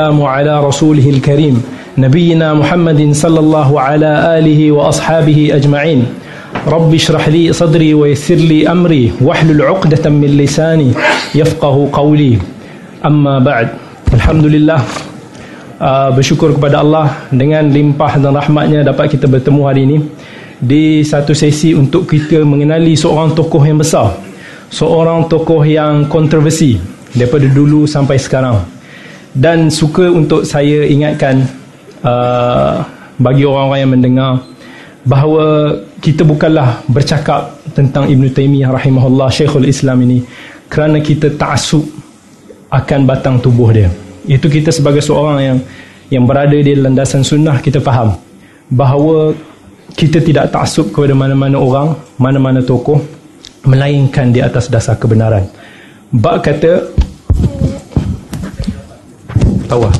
والسلام على رسوله الكريم نبينا محمد صلى الله على آله وأصحابه أجمعين. رب اشرح لي صدري ويسر لي أمري واحلل عقدة من لساني يفقه قولي. Amma ba'd. Alhamdulillah, bersyukur kepada Allah dengan limpah dan rahmatnya dapat kita bertemu hari ini di satu sesi untuk kita mengenali seorang tokoh yang besar, seorang tokoh yang kontroversi daripada dulu sampai sekarang. Dan suka untuk saya ingatkan bagi orang-orang yang mendengar bahawa kita bukanlah bercakap tentang Ibn Taymiyah rahimahullah, Syekhul Islam ini, kerana kita ta'asub akan batang tubuh dia. Itu kita sebagai seorang yang berada di landasan sunnah, kita faham bahawa kita tidak ta'asub kepada mana-mana orang, mana-mana tokoh, melainkan di atas dasar kebenaran. Bak kata tawah.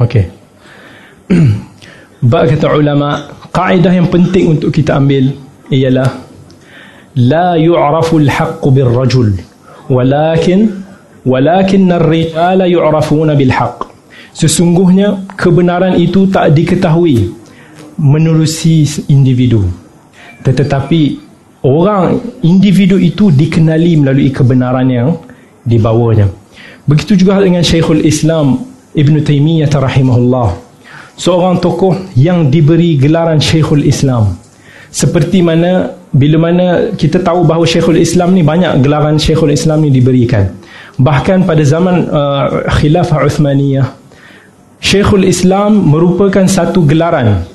Okey. Bak kata ulama, kaedah yang penting untuk kita ambil ialah la yu'raful haqqu bir rajul walakin ar-rijala yu'rafuna bil haqq. Sesungguhnya kebenaran itu tak diketahui menerusi individu, tetapi orang individu itu dikenali melalui kebenaran yang dibawanya. Begitu juga dengan Syekhul Islam Ibn Taymiyah rahimahullah, seorang tokoh yang diberi gelaran Syekhul Islam. Seperti mana bila mana kita tahu bahawa Syekhul Islam ni, banyak gelaran Syekhul Islam ni diberikan. Bahkan pada zaman Khilafah Uthmaniyah, Syekhul Islam merupakan satu gelaran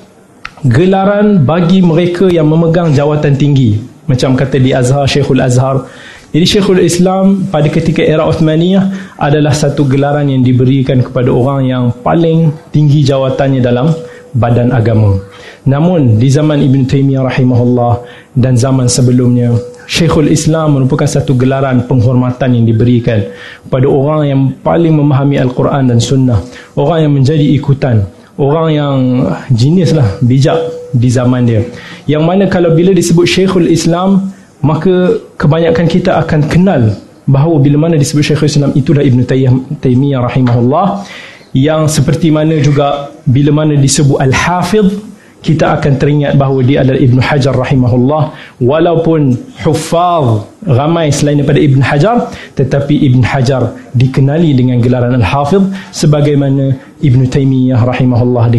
bagi mereka yang memegang jawatan tinggi. Macam kata di Azhar, Syekhul Azhar. Jadi Syekhul Islam pada ketika era Uthmaniyah adalah satu gelaran yang diberikan kepada orang yang paling tinggi jawatannya dalam badan agama. Namun di zaman Ibn Taymiyah rahimahullah dan zaman sebelumnya, Syekhul Islam merupakan satu gelaran penghormatan yang diberikan pada orang yang paling memahami Al-Quran dan Sunnah, orang yang menjadi ikutan, orang yang jeniuslah, bijak di zaman dia. Yang mana kalau bila disebut Syekhul Islam, maka kebanyakan kita akan kenal bahawa bila mana disebut Syekhul Islam, itulah Ibn Taymiyah rahimahullah. Yang seperti mana juga bila mana disebut Al-Hafidh, kita akan teringat bahawa dia adalah Ibn Hajar rahimahullah. Walaupun huffaz ramai selain daripada Ibn Hajar, tetapi Ibn Hajar dikenali dengan gelaran Al-Hafidh, sebagaimana Ibn Taymiyah rahimahullah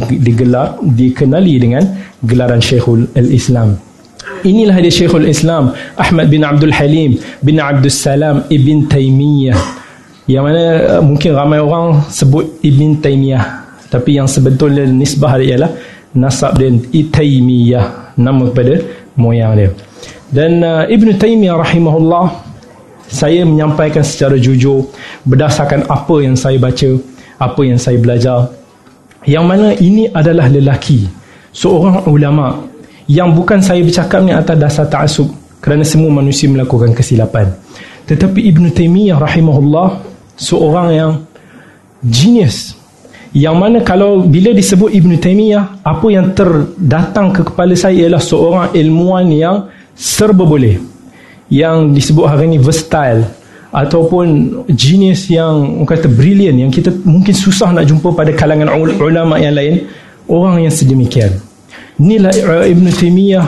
dikenali dengan gelaran Syekhul Islam. Inilah dia Syekhul Islam Ahmad bin Abdul Halim bin Abdul Salam Ibn Taymiyah, yang mana mungkin ramai orang sebut Ibn Taymiyah, tapi yang sebetulnya nisbah dia ialah nasab dia Taymiyah, nama kepada moyang dia. Dan Ibn Taymiyah rahimahullah, saya menyampaikan secara jujur berdasarkan apa yang saya baca, apa yang saya belajar, yang mana ini adalah lelaki, seorang ulama, yang bukan saya bercakap ni atas dasar ta'asub, kerana semua manusia melakukan kesilapan. Tetapi Ibn Taymiyah rahimahullah seorang yang genius, yang mana kalau bila disebut Ibn Taymiyah, apa yang terdatang ke kepala saya ialah seorang ilmuwan yang serba boleh, yang disebut hari ini versatile, ataupun genius yang kata brilliant, yang kita mungkin susah nak jumpa pada kalangan ulama yang lain, orang yang sedemikian. Inilah Ibn Taymiyah,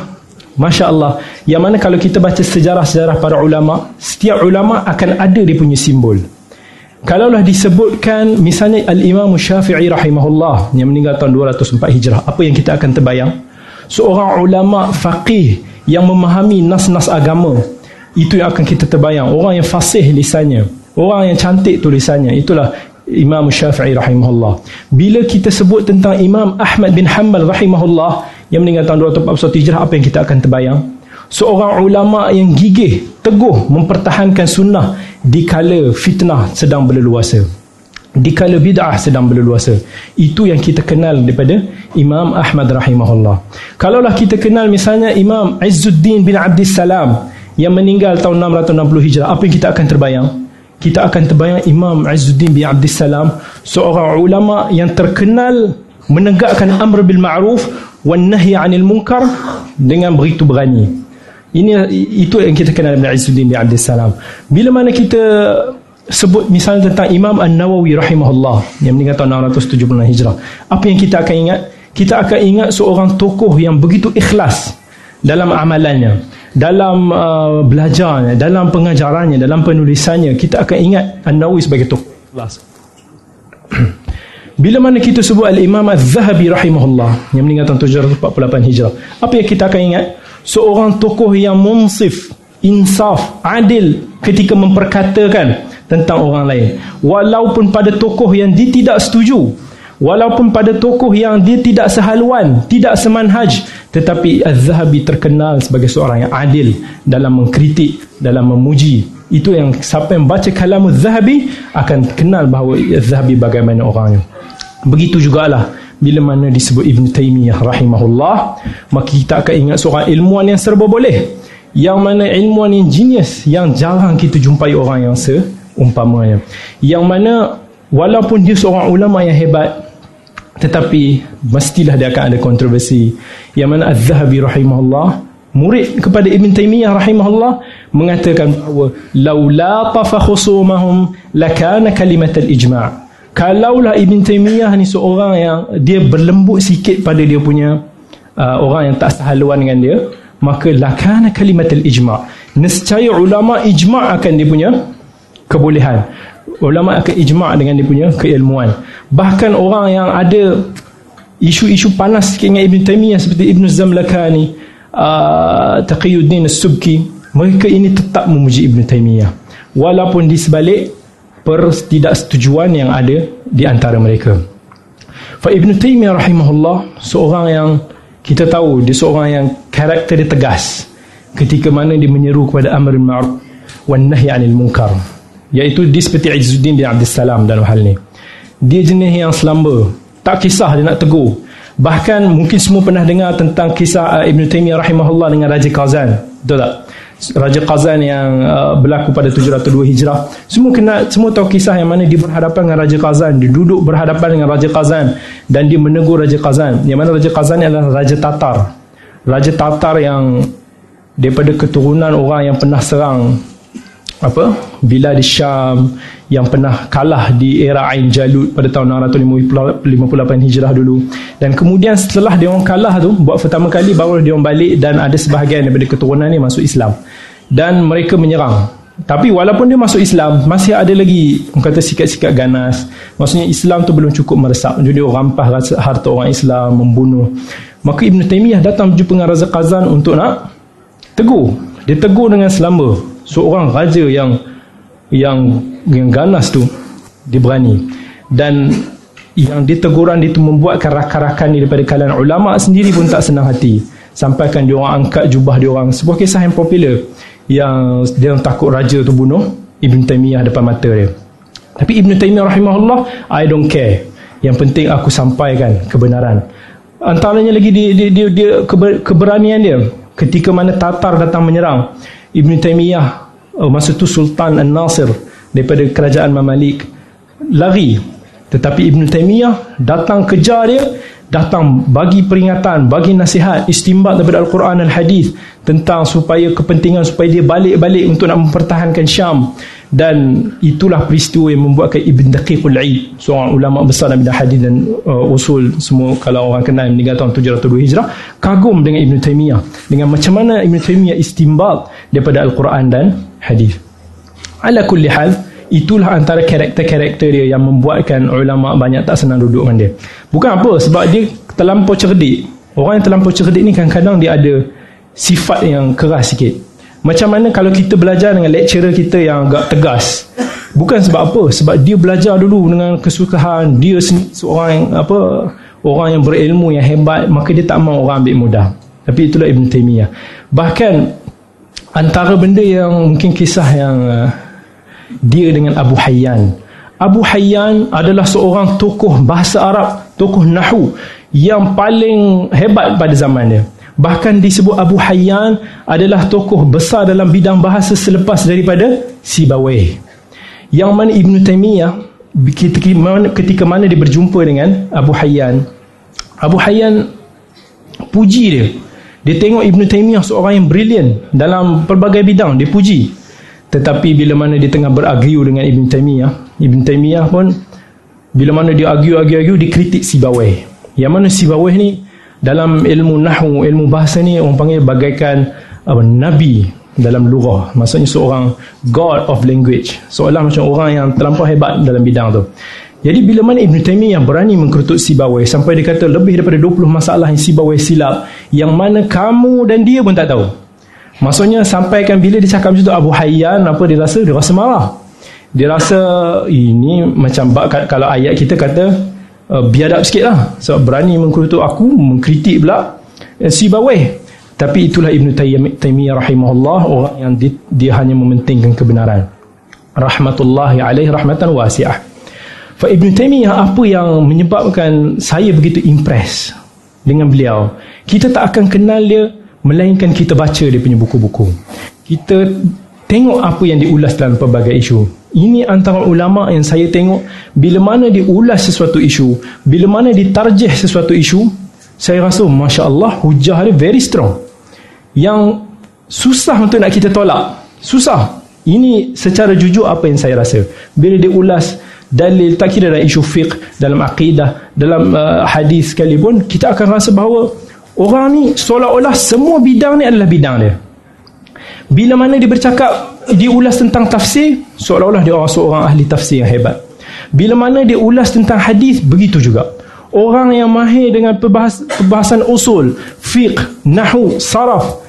Masya Allah. Yang mana kalau kita baca sejarah-sejarah para ulama, setiap ulama akan ada dia punya simbol. Kalaulah disebutkan misalnya Al-Imam Syafi'i rahimahullah yang meninggal tahun 204 Hijrah, apa yang kita akan terbayang? Seorang ulama faqih yang memahami nas-nas agama, itu yang akan kita terbayang. Orang yang fasih lisannya, orang yang cantik tulisannya, itulah Imam Syafi'i rahimahullah. Bila kita sebut tentang Imam Ahmad bin Hanbal rahimahullah yang meninggal tahun 241 Hijrah, apa yang kita akan terbayang? Seorang ulama yang gigih, teguh mempertahankan sunnah dikala fitnah sedang berleluasa, dikala bid'ah sedang berleluasa. Itu yang kita kenal daripada Imam Ahmad rahimahullah. Kalaulah kita kenal misalnya Imam Izzuddin bin Abdissalam yang meninggal tahun 660 Hijrah, apa yang kita akan terbayang? Kita akan terbayang Imam Izzuddin bin Abdissalam, seorang ulama yang terkenal menegakkan amr bil ma'ruf wan nahy 'anil munkar dengan begitu berani. Ini itu yang kita kenal daripada Izzuddin bin Abdissalam. Bila mana kita sebut misalnya tentang Imam An-Nawawi rahimahullah yang meninggal tahun 676 Hijrah, apa yang kita akan ingat? Kita akan ingat seorang tokoh yang begitu ikhlas dalam amalannya, dalam belajarnya, dalam pengajarannya, dalam penulisannya. Kita akan ingat An-Nawawi sebagai tokoh ikhlas. Bila mana kita sebut Al-Imam Al-Zahabi rahimahullah yang meninggal tahun 748 Hijrah, apa yang kita akan ingat? Seorang tokoh yang munsif, insaf, adil ketika memperkatakan tentang orang lain. Walaupun pada tokoh yang dia tidak setuju, walaupun pada tokoh yang dia tidak sehaluan, tidak semanhaj, tetapi Al-Zahabi terkenal sebagai seorang yang adil dalam mengkritik, dalam memuji. Itu yang siapa yang baca kalam Al-Zahabi akan kenal bahawa Al-Zahabi bagaimana orangnya. Begitu jugalah bila mana disebut Ibn Taymiyah rahimahullah, maka kita akan ingat seorang ilmuwan yang serba boleh, yang mana ilmuwan yang genius, yang jarang kita jumpai orang yang seumpamanya, yang mana walaupun dia seorang ulama yang hebat, tetapi mestilah dia akan ada kontroversi. Yang mana Az-Zahabi rahimahullah, murid kepada Ibn Taymiyah rahimahullah, mengatakan bahawa laula tafakhusumahum lakana kalimatul ijma'. Kalaulah Ibn Taymiyah ni seorang yang dia berlembut sikit pada dia punya orang yang tak sehaluan dengan dia, maka lakana kalimatul ijma', nescaya ulama ijma' akan dia punya kebolehan, ulama akan ijma' dengan dia punya keilmuan. Bahkan orang yang ada isu-isu panas sikit dengan Ibn Taymiyah seperti Ibn Zamlakani, Taqiyuddin As-Subki, mereka ini tetap memuji Ibn Taymiyah walaupun di sebalik persetidaksetujuan yang ada di antara mereka. Fa Ibn Taymiyah rahimahullah seorang yang kita tahu dia seorang yang karakter dia tegas ketika mana dia menyeru kepada amr bil ma'ruf wan nahy 'anil munkar, iaitu dia seperti Izzuddin bin Abdul Salam dalam hal ni. Dia jenis yang selamba, tak kisah dia nak tegur. Bahkan mungkin semua pernah dengar tentang kisah Ibn Taymiyah rahimahullah dengan Raja Qazan, betul tak? Raja Qazan yang berlaku pada 702 Hijrah. Semua tahu kisah yang mana dia berhadapan dengan Raja Qazan. Dia duduk berhadapan dengan Raja Qazan dan dia menegur Raja Qazan. Yang mana Raja Qazan adalah Raja Tatar. Raja Tatar yang daripada keturunan orang yang pernah serang Bilad Syam, yang pernah kalah di era Ain Jalut pada tahun 658 Hijrah dulu. Dan kemudian setelah dia orang kalah tu, buat pertama kali baru dia orang balik dan ada sebahagian daripada keturunan ni masuk Islam. Dan mereka menyerang. Tapi walaupun dia masuk Islam, masih ada lagi kata sikap-sikap ganas. Maksudnya Islam tu belum cukup meresap. Jadi orang rampas harta orang Islam, membunuh. Maka Ibn Taymiyah datang berjumpa dengan Raja Qazan untuk nak tegur. Dia tegur dengan selamba. Seorang raja yang ganas tu dia berani. Dan yang diteguran dia tu membuatkan rakan-rakan daripada kalangan ulama sendiri pun tak senang hati. Sampaikan dia orang angkat jubah dia orang. Sebuah kisah yang popular yang dia takut raja tu bunuh Ibn Taymiyah depan mata dia. Tapi Ibn Taymiyah rahimahullah, I don't care. Yang penting aku sampaikan kebenaran. Antaranya lagi dia keberanian dia ketika mana Tatar datang menyerang. Ibn Taymiyah masa tu Sultan An-Nasir daripada kerajaan Mamalik lari, tetapi Ibn Taymiyah datang kejar dia, datang bagi peringatan, bagi nasihat, istimbat daripada Al-Quran dan Hadis tentang supaya kepentingan supaya dia balik untuk nak mempertahankan Syam. Dan itulah peristiwa yang membuatkan Ibn Daqiqul Aid, seorang ulama besar dalam bidang hadis dan usul, semua kalau orang kenal, meninggal tahun 702 Hijrah, kagum dengan Ibn Taymiyah, dengan macam mana Ibn Taymiyah istimbat daripada Al-Quran dan Hadis. Ala kulli hal, itulah antara karakter-karakter dia yang membuatkan ulama banyak tak senang duduk dengan dia. Bukan apa, sebab dia terlampau cerdik. Orang yang terlampau cerdik ni kadang-kadang dia ada sifat yang keras sikit. Macam mana kalau kita belajar dengan lecturer kita yang agak tegas? Bukan sebab apa, sebab dia belajar dulu dengan kesukaan. Dia seorang yang orang yang berilmu, yang hebat, maka dia tak mahu orang ambil mudah. Tapi itulah Ibn Taymiyah. Bahkan antara benda yang mungkin kisah yang dia dengan Abu Hayyan. Abu Hayyan adalah seorang tokoh bahasa Arab, tokoh Nahu yang paling hebat pada zaman dia. Bahkan disebut Abu Hayyan adalah tokoh besar dalam bidang bahasa selepas daripada Sibawaih. Yang mana Ibn Taymiyah ketika mana dia berjumpa dengan Abu Hayyan, Abu Hayyan puji dia. Dia tengok Ibn Taymiyah seorang yang brilliant dalam pelbagai bidang, dia puji. Tetapi bila mana dia tengah beragiu dengan Ibn Taymiyah pun, bila mana dia argue, dia kritik Sibawayh. Yang mana Sibawayh ni dalam ilmu nahwu, ilmu bahasa ni orang panggil bagaikan nabi dalam lughah. Maksudnya seorang god of language, seolah macam orang yang terlampau hebat dalam bidang tu. Jadi bila mana Ibn Taymiyah berani mengkritik Sibawayh sampai dia kata lebih daripada 20 masalah yang Sibawayh silap, yang mana kamu dan dia pun tak tahu. Maksudnya sampaikan bila dia cakap macam tu, Abu Hayyan apa dia rasa marah. Dia rasa ini macam kalau ayat kita kata biadab sikit lah, sebab berani mengkritik pula Sibawayh. Tapi itulah Ibn Taymiyah rahimahullah, orang yang dia hanya mementingkan kebenaran. Rahmatullahi alaih rahmatan wasi'ah. Fa Ibn Taymiyah, apa yang menyebabkan saya begitu impress dengan beliau, kita tak akan kenal dia melainkan kita baca dia punya buku-buku, kita tengok apa yang diulas dalam pelbagai isu. Ini antara ulama yang saya tengok, bila mana dia ulas sesuatu isu, bila mana dia tarjih sesuatu isu, saya rasa Masya Allah, hujah dia very strong, yang susah untuk nak kita tolak. Susah. Ini secara jujur apa yang saya rasa. Bila dia ulas dalil, tak kira dalam isu fiqh, dalam akidah, dalam hadis sekalipun, kita akan rasa bahawa orang ni seolah-olah semua bidang ni adalah bidang dia. Bila mana dia bercakap, dia ulas tentang tafsir, seolah-olah dia seorang ahli tafsir yang hebat. Bila mana dia ulas tentang hadis, begitu juga. Orang yang mahir dengan perbahasan usul, fiqh, nahwu, saraf,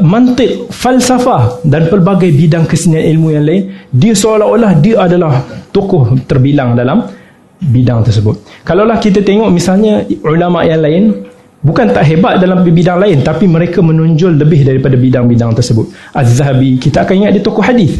mantik, falsafah dan pelbagai bidang kesenian ilmu yang lain, dia seolah-olah dia adalah tokoh terbilang dalam bidang tersebut. Kalaulah kita tengok misalnya ulama yang lain, bukan tak hebat dalam bidang lain, tapi mereka menonjol lebih daripada bidang-bidang tersebut. Az-Zahabi, kita akan ingat dia tokoh hadis.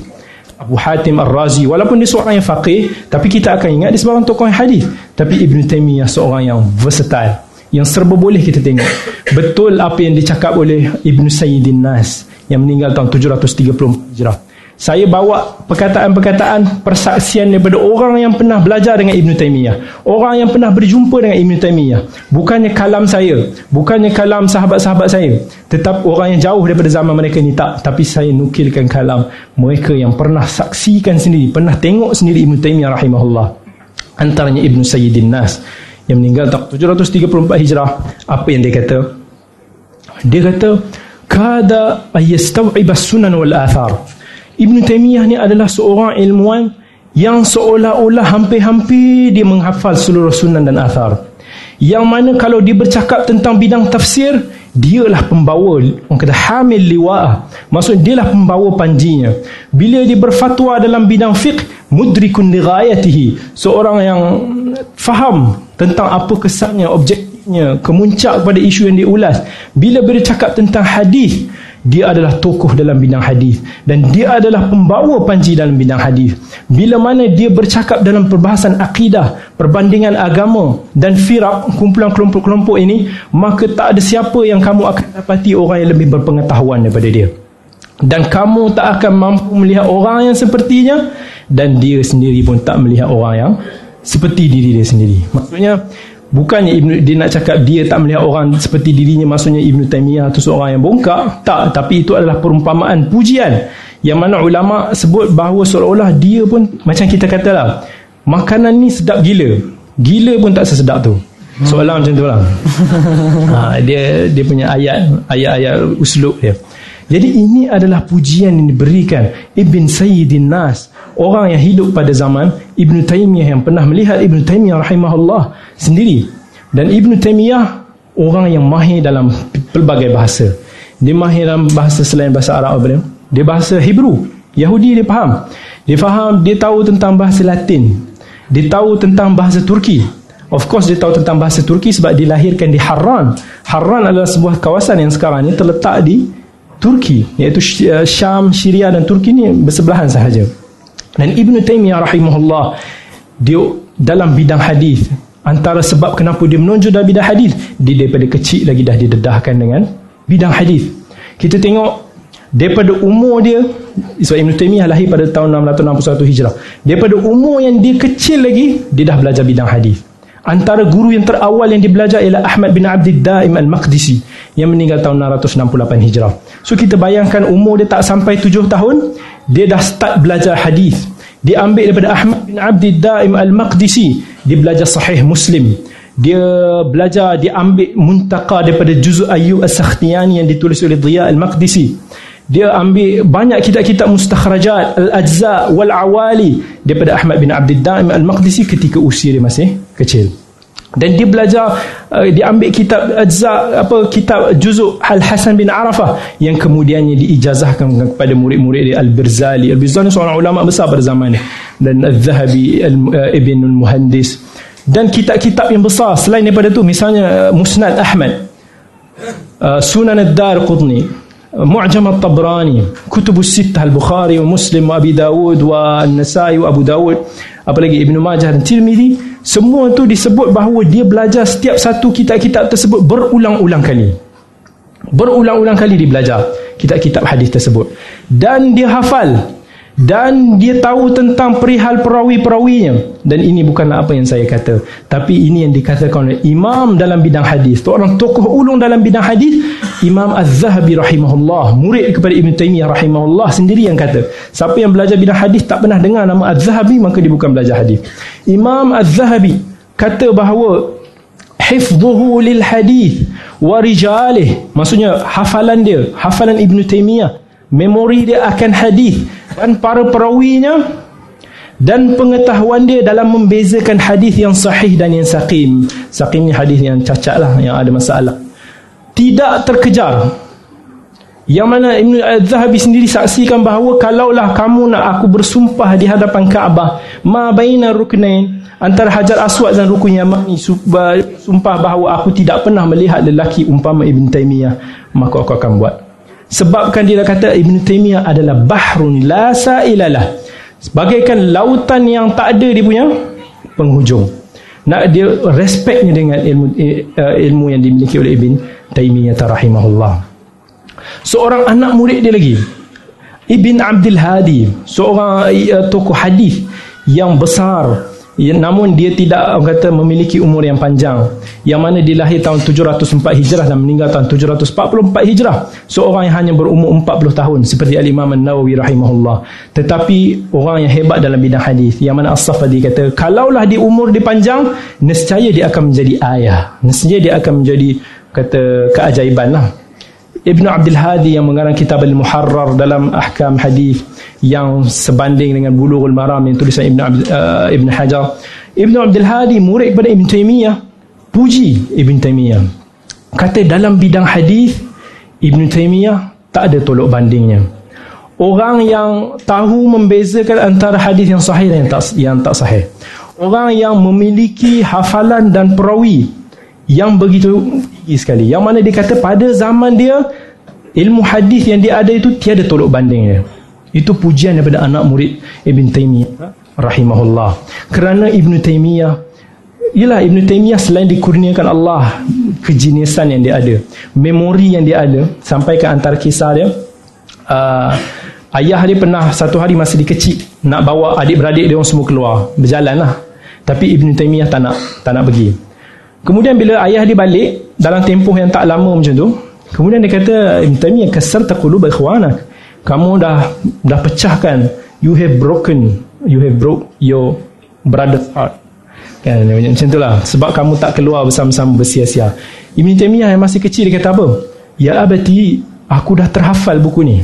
Abu Hatim Ar-Razi, walaupun dia seorang yang faqih, tapi kita akan ingat dia seorang tokoh hadis. Tapi Ibn Taymiyah seorang yang versatile, yang serba boleh kita tengok. Betul apa yang dicakap oleh Ibn Sayyidin Nas yang meninggal tahun 734 Hijrah. Saya bawa perkataan-perkataan persaksian daripada orang yang pernah belajar dengan Ibn Taymiyah, orang yang pernah berjumpa dengan Ibn Taymiyah. Bukannya kalam saya, bukannya kalam sahabat-sahabat saya, tetap orang yang jauh daripada zaman mereka ni tak, tapi saya nukilkan kalam mereka yang pernah saksikan sendiri, pernah tengok sendiri Ibn Taymiyah rahimahullah. Antaranya Ibn Sayyidin Nas yang meninggal tahun 734 Hijrah. Apa yang dia kata? Dia kata, kada ayastaw'ib as-sunan wal-athar. Ibn Taymiyah ni adalah seorang ilmuwan yang seolah-olah hampir-hampir dia menghafal seluruh sunan dan athar. Yang mana kalau dia bercakap tentang bidang tafsir, dialah pembawa, orang kata hamil liwa'ah, maksudnya dialah pembawa panjinya. Bila dia berfatwa dalam bidang fiqh, mudrikun lighayatihi, seorang yang faham tentang apa kesannya, objektifnya, kemuncak pada isu yang diulas. Bila bercakap tentang hadis, dia adalah tokoh dalam bidang hadis dan dia adalah pembawa panji dalam bidang hadis. Bila mana dia bercakap dalam perbahasan akidah, perbandingan agama dan firaq, kumpulan kelompok-kelompok ini, maka tak ada siapa yang kamu akan dapati orang yang lebih berpengetahuan daripada dia. Dan kamu tak akan mampu melihat orang yang sepertinya, dan dia sendiri pun tak melihat orang yang seperti diri dia sendiri. Maksudnya, bukannya dia nak cakap dia tak melihat orang seperti dirinya, maksudnya Ibn Taymiyah tu seorang yang bongkak. Tak, tapi itu adalah perumpamaan pujian, yang mana ulama sebut bahawa seolah-olah dia pun, macam kita katalah, makanan ni sedap gila, gila pun tak sesedap tu. Seolah macam tu lah. Dia punya ayat-ayat uslub dia. Jadi ini adalah pujian yang diberikan Ibn Sayyidin Nas, orang yang hidup pada zaman Ibn Taymiyah, yang pernah melihat Ibn Taymiyah rahimahullah sendiri. Dan Ibn Taymiyah orang yang mahir dalam pelbagai bahasa. Dia mahir dalam bahasa selain bahasa Arab, dia bahasa Hebrew, Yahudi dia faham. Dia faham, dia tahu tentang bahasa Latin, dia tahu tentang bahasa Turki. Of course dia tahu tentang bahasa Turki sebab dilahirkan di Harran. Harran adalah sebuah kawasan yang sekarang ini terletak di Turki, iaitu Syam, Syria dan Turki ni bersebelahan sahaja. Dan Ibn Taymiyah rahimahullah, dia dalam bidang hadis, antara sebab kenapa dia menonjol dalam bidang hadis, dia daripada kecil lagi dah didedahkan dengan bidang hadis. Kita tengok daripada umur dia, sebab Ibn Taymiyah lahir pada tahun 661 Hijrah, daripada umur yang dia kecil lagi, dia dah belajar bidang hadis. Antara guru yang terawal yang dibelajar ialah Ahmad bin Abdid Daim Al-Maqdisi yang meninggal tahun 668 Hijrah. So kita bayangkan umur dia tak sampai 7 tahun, dia dah start belajar hadis. Dia ambil daripada Ahmad bin Abdid Daim Al-Maqdisi, dia belajar Sahih Muslim. Dia ambil Muntaqa daripada Juz' Ayyub As-Sakhtiyani yang ditulis oleh Dhiya Al-Maqdisi. Dia ambil banyak kitab-kitab mustakhrajat, Al-Ajza' wal-Awali daripada Ahmad bin Abdid Daim Al-Maqdisi ketika usia dia masih kecil. Dan dia belajar, dia ambil kitab Ajza', kitab Juz' Al-Hasan bin Arafah yang kemudiannya diijazahkan kepada murid-murid dia, Al-Birzali. Al-Birzali seorang ulama besar pada zamannya, dan Al-Zahabi, Ibn Al-Muhandis, dan kitab-kitab yang besar selain daripada tu, misalnya Musnad Ahmad, Sunan Ad-Darqutni, Mu'jam At-Tabrani, Kutubus Sittah Al-Bukhari wa Muslim wa Abi Dawud wa An-Nasai wa Abu Dawud, apa lagi Ibn Majah dan Tirmizi. Semua tu disebut bahawa dia belajar setiap satu kitab-kitab tersebut berulang-ulang kali. Berulang-ulang kali dia belajar kitab-kitab hadis tersebut, dan dia hafal, dan dia tahu tentang perihal perawi-perawinya. Dan ini bukan apa yang saya kata, tapi ini yang dikatakan oleh imam dalam bidang hadis, seorang tokoh ulung dalam bidang hadis, Imam Az-Zahabi rahimahullah, murid kepada Ibn Taymiyah rahimahullah sendiri yang kata, siapa yang belajar bidang hadis tak pernah dengar nama Az-Zahabi, maka dia bukan belajar hadis. Imam Az-Zahabi kata bahawa hifdhuhu lil hadis wa rijalih, maksudnya hafalan dia, hafalan Ibn Taymiyah, memori dia akan hadis dan para perawinya, dan pengetahuan dia dalam membezakan hadis yang sahih dan yang saqim. Saqim ni hadis yang cacat lah, yang ada masalah, tidak terkejar. Yang mana Ibn Az-Zahabi sendiri saksikan bahawa, kalaulah kamu nak aku bersumpah di hadapan Kaabah, ma baina ruknain, antara Hajar Aswad dan Rukun Yamani, sumpah bahawa aku tidak pernah melihat lelaki umpama Ibn Taymiyah, maka aku akan buat. Sebabkan dia kata Ibn Taymiyah adalah bahrun la sa'ilalah, bagaikan lautan yang tak ada dia punya penghujung. Nak dia respeknya dengan ilmu yang dimiliki oleh Ibn Taymiyah rahimahullah. Seorang anak murid dia lagi, Ibn Abdul Hadi, seorang tokoh hadis yang besar, namun dia tidak memiliki umur yang panjang, yang mana dia lahir tahun 704 Hijrah dan meninggal tahun 744 Hijrah. Seorang yang hanya berumur 40 tahun seperti Al-Imam An-Nawawi rahimahullah, tetapi orang yang hebat dalam bidang hadis, yang mana As-Safadi kata, kalaulah di umur dia panjang, nescaya dia akan menjadi ayah, nescaya dia akan menjadi keajaiban lah. Ibn Abdul Hadi yang mengarang kitab Al-Muharrar dalam ahkam hadis, yang sebanding dengan Bulughul Maram yang tulisan Ibn Hajar. Ibn Abdul Hadi murid kepada Ibn Taymiyah, puji Ibn Taymiyah, kata dalam bidang hadis Ibn Taymiyah tak ada tolok bandingnya. Orang yang tahu membezakan antara hadis yang sahih dan yang tak sahih, orang yang memiliki hafalan dan perawi yang begitu tinggi sekali, yang mana dia kata pada zaman dia ilmu hadis yang dia ada itu tiada tolok bandingnya. Itu pujian daripada anak murid Ibn Taymiyah rahimahullah. Kerana Ibn Taymiyah selain dikurniakan Allah kejeniusan yang dia ada, memori yang dia ada, sampai ke antara kisah dia, ayah dia pernah satu hari masa dia kecil nak bawa adik-beradik dia orang semua keluar berjalan lah, tapi Ibn Taymiyah tak nak pergi. Kemudian bila ayah dia balik dalam tempoh yang tak lama macam tu, kemudian dia kata, Ibn Taymiyah, kasarta qulub ikhwanak, kamu dah pecahkan, you have broke your brother's heart, kan, macam itulah. Sebab kamu tak keluar bersama-sama bersia-sia. Ibn Taymiyah yang masih kecil dia kata apa, ya abati, aku dah terhafal buku ni,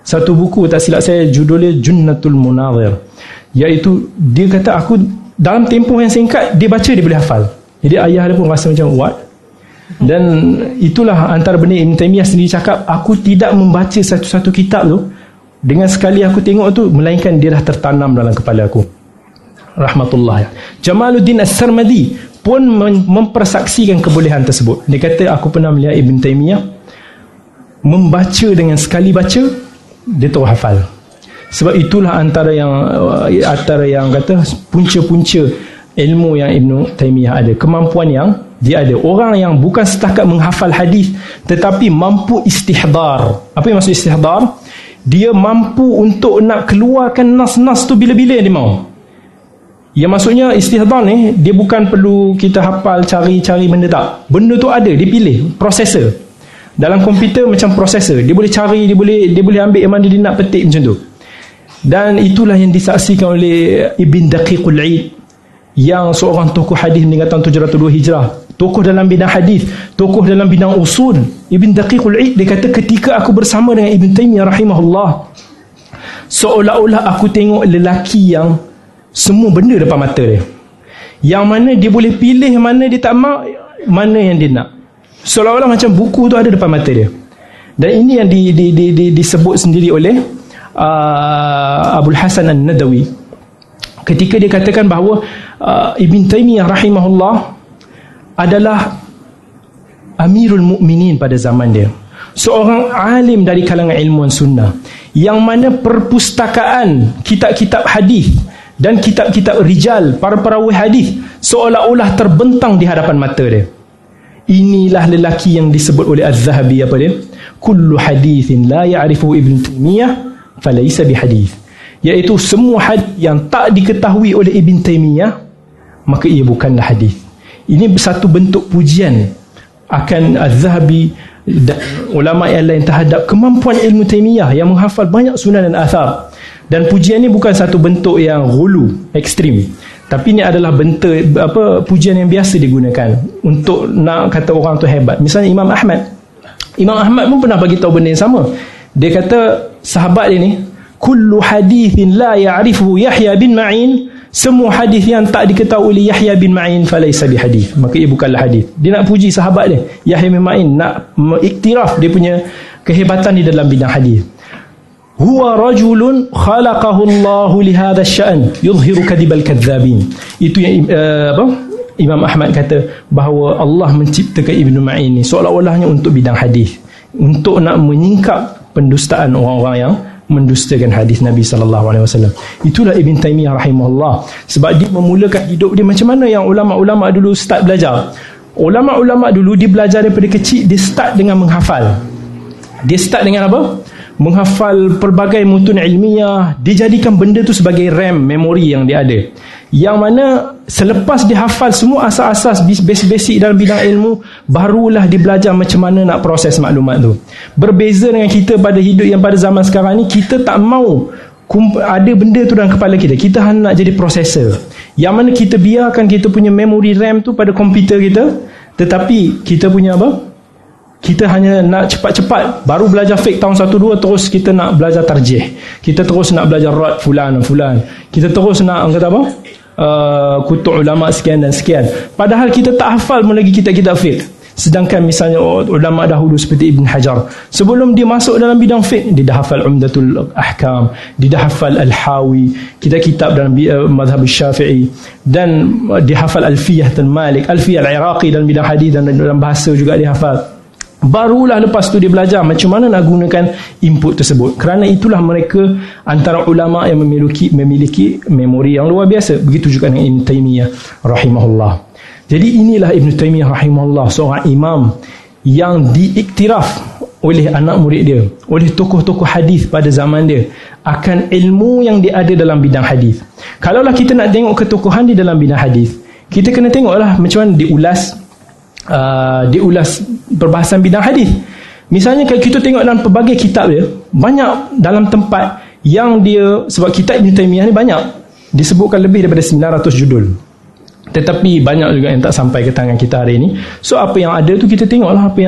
satu buku tak silap saya judulnya Junnatul Munazir, iaitu dia kata aku dalam tempoh yang singkat dia baca dia boleh hafal. Jadi ayah dia pun rasa macam what? Dan itulah antara benda Ibn Taymiyah sendiri cakap, aku tidak membaca satu-satu kitab tu, dengan sekali aku tengok tu, melainkan dia dah tertanam dalam kepala aku. Rahmatullah. Jamaluddin As-Sarmadi pun mempersaksikan kebolehan tersebut. Dia kata, aku pernah melihat Ibn Taymiyah membaca, dengan sekali baca dia tahu hafal. Sebab itulah antara yang kata punca-punca ilmu yang Ibn Taymiyah ada, kemampuan yang dia ada. Orang yang bukan setakat menghafal hadis, tetapi mampu istihdar. Apa yang maksud istihdar? Dia mampu untuk nak keluarkan nas-nas tu bila-bila yang dia mahu. Yang maksudnya istihdar ni, dia bukan perlu kita hafal cari-cari benda, tak. Benda tu ada, dia pilih prosesor. Dalam komputer macam prosesor, dia boleh cari, dia boleh ambil yang mana dia nak petik macam tu. Dan itulah yang disaksikan oleh Ibn Daqiqul Aid, yang seorang tokoh hadis meninggal tahun 702 Hijrah. Tokoh dalam bidang hadis, tokoh dalam bidang usul. Ibn Daqiqul Aid dia kata, ketika aku bersama dengan Ibn Taymiyah rahimahullah, seolah-olah aku tengok lelaki yang semua benda depan mata dia, yang mana dia boleh pilih mana dia tak mahu, mana yang dia nak. Seolah-olah macam buku tu ada depan mata dia. Dan ini yang disebut sendiri oleh Abul Hasan An-Nadawi, ketika dia katakan bahawa Ibn Taymiyah rahimahullah adalah Amirul Mukminin pada zaman dia, seorang alim dari kalangan ilmuwan sunnah, yang mana perpustakaan kitab-kitab hadis dan kitab-kitab rijal, para perawi hadis, seolah-olah terbentang di hadapan mata dia. Inilah lelaki yang disebut oleh Az-Zahabi apa dia? Kullu hadithin la ya'rifu Ibn Taymiyah falaysa bihadith. Iaitu semua hadis yang tak diketahui oleh Ibn Taymiyah, maka ia bukanlah hadis. Ini satu bentuk pujian akan Az-Zahabi dan ulama yang lain terhadap kemampuan ilmu Taymiyah yang menghafal banyak sunan dan athar. Dan pujian ni bukan satu bentuk yang ghulu, ekstrim, tapi ini adalah bentuk pujian yang biasa digunakan untuk nak kata orang tu hebat. Misalnya Imam Ahmad pun pernah bagi tahu benda yang sama. Dia kata sahabat dia ni, kullu hadithin la ya'rifu Yahya bin Ma'in, semua hadis yang tak diketahui oleh Yahya bin Ma'in falaysa bihadith, maka ia bukanlah hadis. Dia nak puji sahabat dia Yahya bin Ma'in, nak iktiraf dia punya kehebatan di dalam bidang hadis. Huwa rajulun khalaqahu Allah li hadha asy-sya'n yuzhiru kadhibal kadzabin. Itu yang Imam Ahmad kata bahawa Allah menciptakan Ibnu Ma'in ni seolah-olahnya untuk bidang hadis, untuk nak menyingkap pendustaan orang-orang yang mendustakan hadis Nabi sallallahu alaihi wasallam. Itulah Ibn Taymiyah rahimahullah, sebab dia memulakan hidup dia macam mana yang ulama-ulama dulu start belajar. Ulama-ulama dulu dia belajar daripada kecil, dia start dengan menghafal. Dia start dengan apa? Menghafal pelbagai mutun ilmiah. Dia jadikan benda tu sebagai RAM, memori yang dia ada, yang mana selepas dia hafal semua asas-asas basic-basic dalam bidang ilmu, barulah dia belajar macam mana nak proses maklumat tu. Berbeza dengan kita pada hidup yang pada zaman sekarang ni, kita tak mau ada benda tu dalam kepala kita. Kita hanya nak jadi processor, yang mana kita biarkan kita punya memori RAM tu pada komputer kita, tetapi kita punya kita hanya nak cepat-cepat. Baru belajar fiqh tahun 1-2, terus kita nak belajar tarjih, kita terus nak belajar rad fulan, kita terus nak kutuk ulama sekian dan sekian, padahal kita tak hafal pun lagi kitab-kitab fiqh. Sedangkan misalnya ulama dahulu seperti Ibn Hajar, sebelum dia masuk dalam bidang fiqh, dia dah hafal Umdatul Ahkam, dia dah hafal Al-Hawi, kitab-kitab dalam mazhab Syafi'i, dan dia hafal Alfiyah dan Malik, Alfiyah Al-Iraqi dalam bidang hadis, dan dalam bahasa juga dia hafal. Barulah lepas tu dia belajar macam mana nak gunakan input tersebut. Kerana itulah mereka antara ulama yang memiliki memori yang luar biasa. Begitu juga dengan Ibn Taymiyah rahimahullah. Jadi inilah Ibn Taymiyah rahimahullah, seorang imam yang diiktiraf oleh anak murid dia, oleh tokoh-tokoh hadis pada zaman dia, akan ilmu yang dia ada dalam bidang hadis. Kalaulah kita nak tengok ketokohan di dalam bidang hadis, kita kena tengoklah macam mana diulas perbahasan bidang hadis. Misalnya kalau kita tengok dalam pelbagai kitab dia, banyak dalam tempat yang dia, sebab kitab Ibn Taymiyah ni banyak, disebutkan lebih daripada 900 judul, tetapi banyak juga yang tak sampai ke tangan kita hari ini. So apa yang ada tu kita tengoklah, apa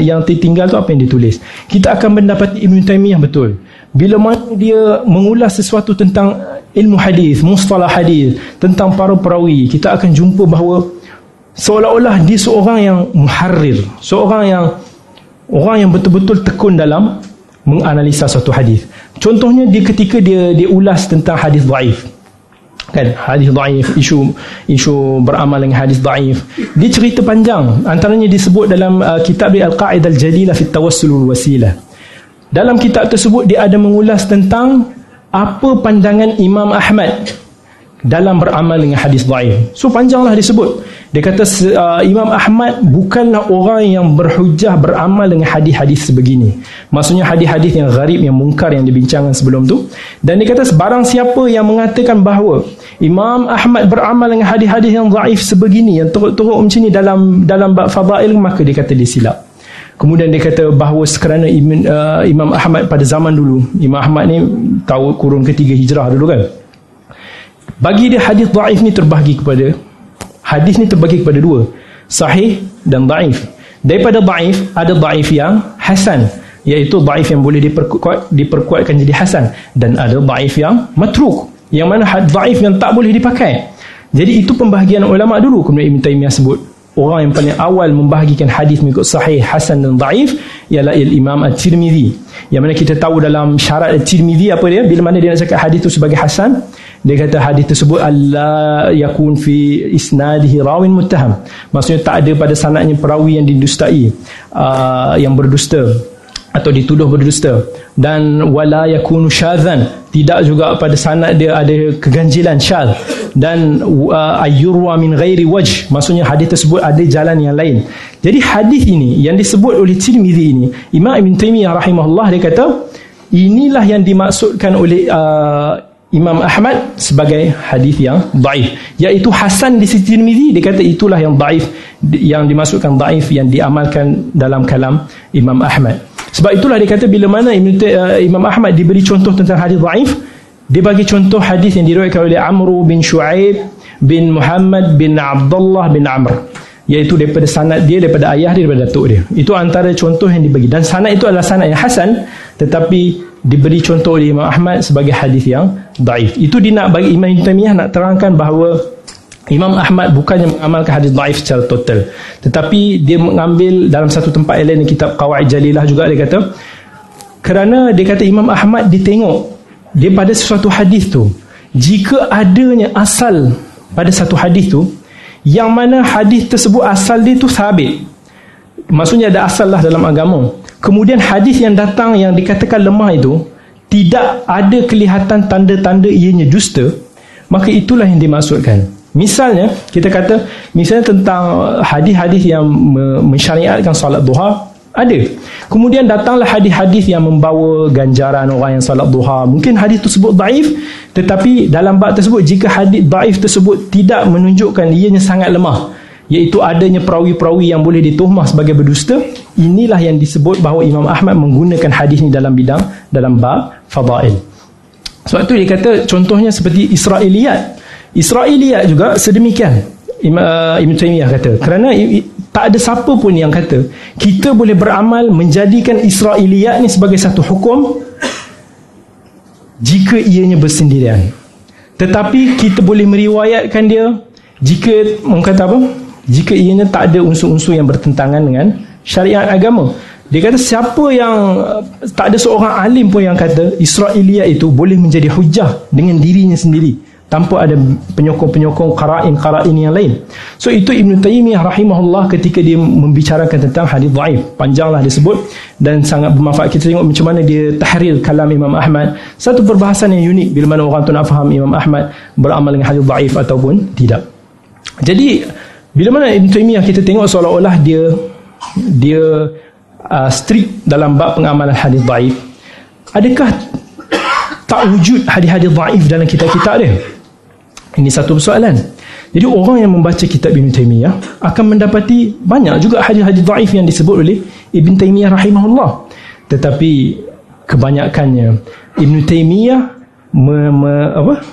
yang tertinggal tu apa yang ditulis. Kita akan mendapat Ibn Taymiyah betul bila mana dia mengulas sesuatu tentang ilmu hadis, mustalah hadis, tentang para perawi. Kita akan jumpa bahawa seolah-olah dia seorang yang muharrir, seorang yang betul-betul tekun dalam menganalisa suatu hadis. Contohnya dia ketika dia ulas tentang hadis dhaif, kan, hadis dhaif, isu beramal dengan hadis dhaif, dia cerita panjang. Antaranya disebut dalam kitab Al-Qa'idah Al-Jalila fi Tawassul wal Wasilah. Dalam kitab tersebut dia ada mengulas tentang apa pandangan Imam Ahmad dalam beramal dengan hadis dhaif. So panjanglah disebut. Dia kata Imam Ahmad bukanlah orang yang berhujah beramal dengan hadis-hadis sebegini. Maksudnya hadis-hadis yang gharib, yang mungkar yang dibincangkan sebelum tu. Dan dia kata sebarang siapa yang mengatakan bahawa Imam Ahmad beramal dengan hadis-hadis yang dhaif sebegini, yang teruk-teruk macam ni dalam bab fadail, maka dia kata dia silap. Kemudian dia kata bahawa sekerana Imam Ahmad pada zaman dulu, Imam Ahmad ni tahun kurun ketiga hijrah dulu kan, bagi dia hadis dhaif ni terbahagi kepada, hadis ni terbahagi kepada dua, sahih dan dhaif. Daripada dhaif, ada dhaif yang hasan, iaitu dhaif yang boleh diperkuatkan jadi hasan, dan ada dhaif yang matruk, yang mana dhaif yang tak boleh dipakai. Jadi itu pembahagian ulama dulu. Kemudian Ibn Taymiyah sebut orang yang paling awal membahagikan hadis mengikut sahih, hasan dan dhaif ialah Imam At-Tirmizi. Yang mana kita tahu dalam syarat At-Tirmizi apa dia, bila mana dia nak cakap hadis itu sebagai hasan, dia kata hadis tersebut alla yakun fi isnadihi rawin muttaham. Maksudnya tak ada pada sanadnya perawi yang didustai, yang berdusta atau dituduh berdusta. Dan wala yakunu syadhan, tidak juga pada sanad dia ada keganjilan syadz. Dan ayyurwa min ghairi wajh, maksudnya hadis tersebut ada jalan yang lain. Jadi hadis ini yang disebut oleh Tirmizi ini, Imam Ibn Taymiyah rahimahullah dia kata inilah yang dimaksudkan oleh Imam Ahmad sebagai hadis yang dhaif, iaitu hasan di sisi Tirmizi. Dia kata itulah yang dhaif, yang dimaksudkan dhaif yang diamalkan dalam kalam Imam Ahmad. Sebab itulah dia kata bila mana Imam Ahmad diberi contoh tentang hadis dhaif, dia bagi contoh hadis yang diriwayatkan oleh Amr bin Shu'aib bin Muhammad bin Abdullah bin Amr, iaitu daripada sanad dia, daripada ayah dia, daripada datuk dia. Itu antara contoh yang dibagi. Dan sanad itu adalah sanad yang hasan, tetapi diberi contoh oleh Imam Ahmad sebagai hadis yang dhaif. Itu dia nak bagi, Imam Ibn Taymiyah nak terangkan bahawa Imam Ahmad bukannya mengamalkan hadis dhaif secara total, tetapi dia mengambil dalam satu tempat lain, kitab Qawaid Jalilah juga dia kata, kerana dia kata Imam Ahmad ditengok dia pada sesuatu hadis tu, jika adanya asal pada satu hadis tu, yang mana hadis tersebut asal dia tu sahabit, maksudnya ada asal lah dalam agama, kemudian hadis yang datang yang dikatakan lemah itu tidak ada kelihatan tanda-tanda ianya dusta, maka itulah yang dimaksudkan. Misalnya, kita kata misalnya tentang hadis-hadis yang mensyariatkan solat duha, ada. Kemudian datanglah hadis-hadis yang membawa ganjaran orang yang solat duha. Mungkin hadis tersebut dhaif, tetapi dalam bab tersebut, jika hadis dhaif tersebut tidak menunjukkan ianya sangat lemah, iaitu adanya perawi-perawi yang boleh dituhmah sebagai berdusta, inilah yang disebut bahawa Imam Ahmad menggunakan hadis ni dalam bidang, dalam bab fadail. Sebab tu dia kata contohnya seperti Israiliyat juga sedemikian. Ibn Taymiyah kata kerana tak ada siapa pun yang kata kita boleh beramal menjadikan Israiliyat ni sebagai satu hukum jika ianya bersendirian, tetapi kita boleh meriwayatkan dia jika mengkata apa, jika ianya tak ada unsur-unsur yang bertentangan dengan syariat agama. Dia kata siapa yang, tak ada seorang alim pun yang kata Israiliyat itu boleh menjadi hujah dengan dirinya sendiri tanpa ada penyokong-penyokong qara'in yang lain. So itu Ibn Taymiyah rahimahullah ketika dia membicarakan tentang hadis dhaif. Panjanglah disebut dan sangat bermanfaat. Kita tengok macam mana dia tahrir kalam Imam Ahmad. Satu perbahasan yang unik bila mana orang tu nak faham Imam Ahmad beramal dengan hadis dhaif ataupun tidak. Jadi bila mana Ibn Taymiyah kita tengok seolah-olah dia strict dalam bab pengamalan hadis dhaif, adakah tak wujud hadis-hadis dhaif dalam kitab-kitab dia? Ini satu persoalan. Jadi orang yang membaca kitab Ibn Taymiyah akan mendapati banyak juga hadis-hadis dhaif yang disebut oleh Ibn Taymiyah rahimahullah. Tetapi kebanyakannya Ibn Taymiyah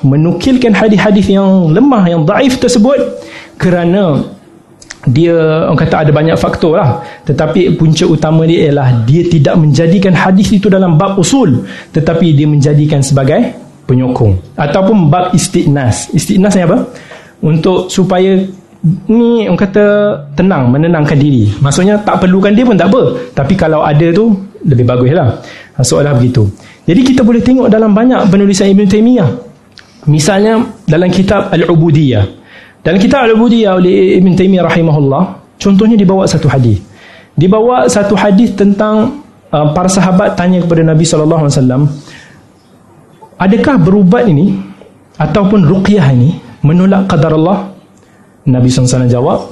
menukilkan hadis-hadis yang lemah, yang dhaif tersebut kerana dia, orang kata ada banyak faktor lah, tetapi punca utama dia ialah dia tidak menjadikan hadis itu dalam bab usul, tetapi dia menjadikan sebagai penyokong ataupun bab istiqnas. Istiqnas ni apa? Untuk supaya ni orang kata tenang, menenangkan diri. Maksudnya tak perlukan dia pun tak apa, tapi kalau ada tu lebih bagus lah, soalah begitu. Jadi kita boleh tengok dalam banyak penulisan Ibn Taymiyah, misalnya dalam kitab Al-Ubudiyah. Dalam kitab Al-Ubudiyah oleh Ibn Taymiyah rahimahullah, contohnya dibawa satu hadis. Dibawa satu hadis tentang para sahabat tanya kepada Nabi SAW, adakah berubat ini ataupun ruqyah ini menolak qadar Allah? Nabi SAW jawab,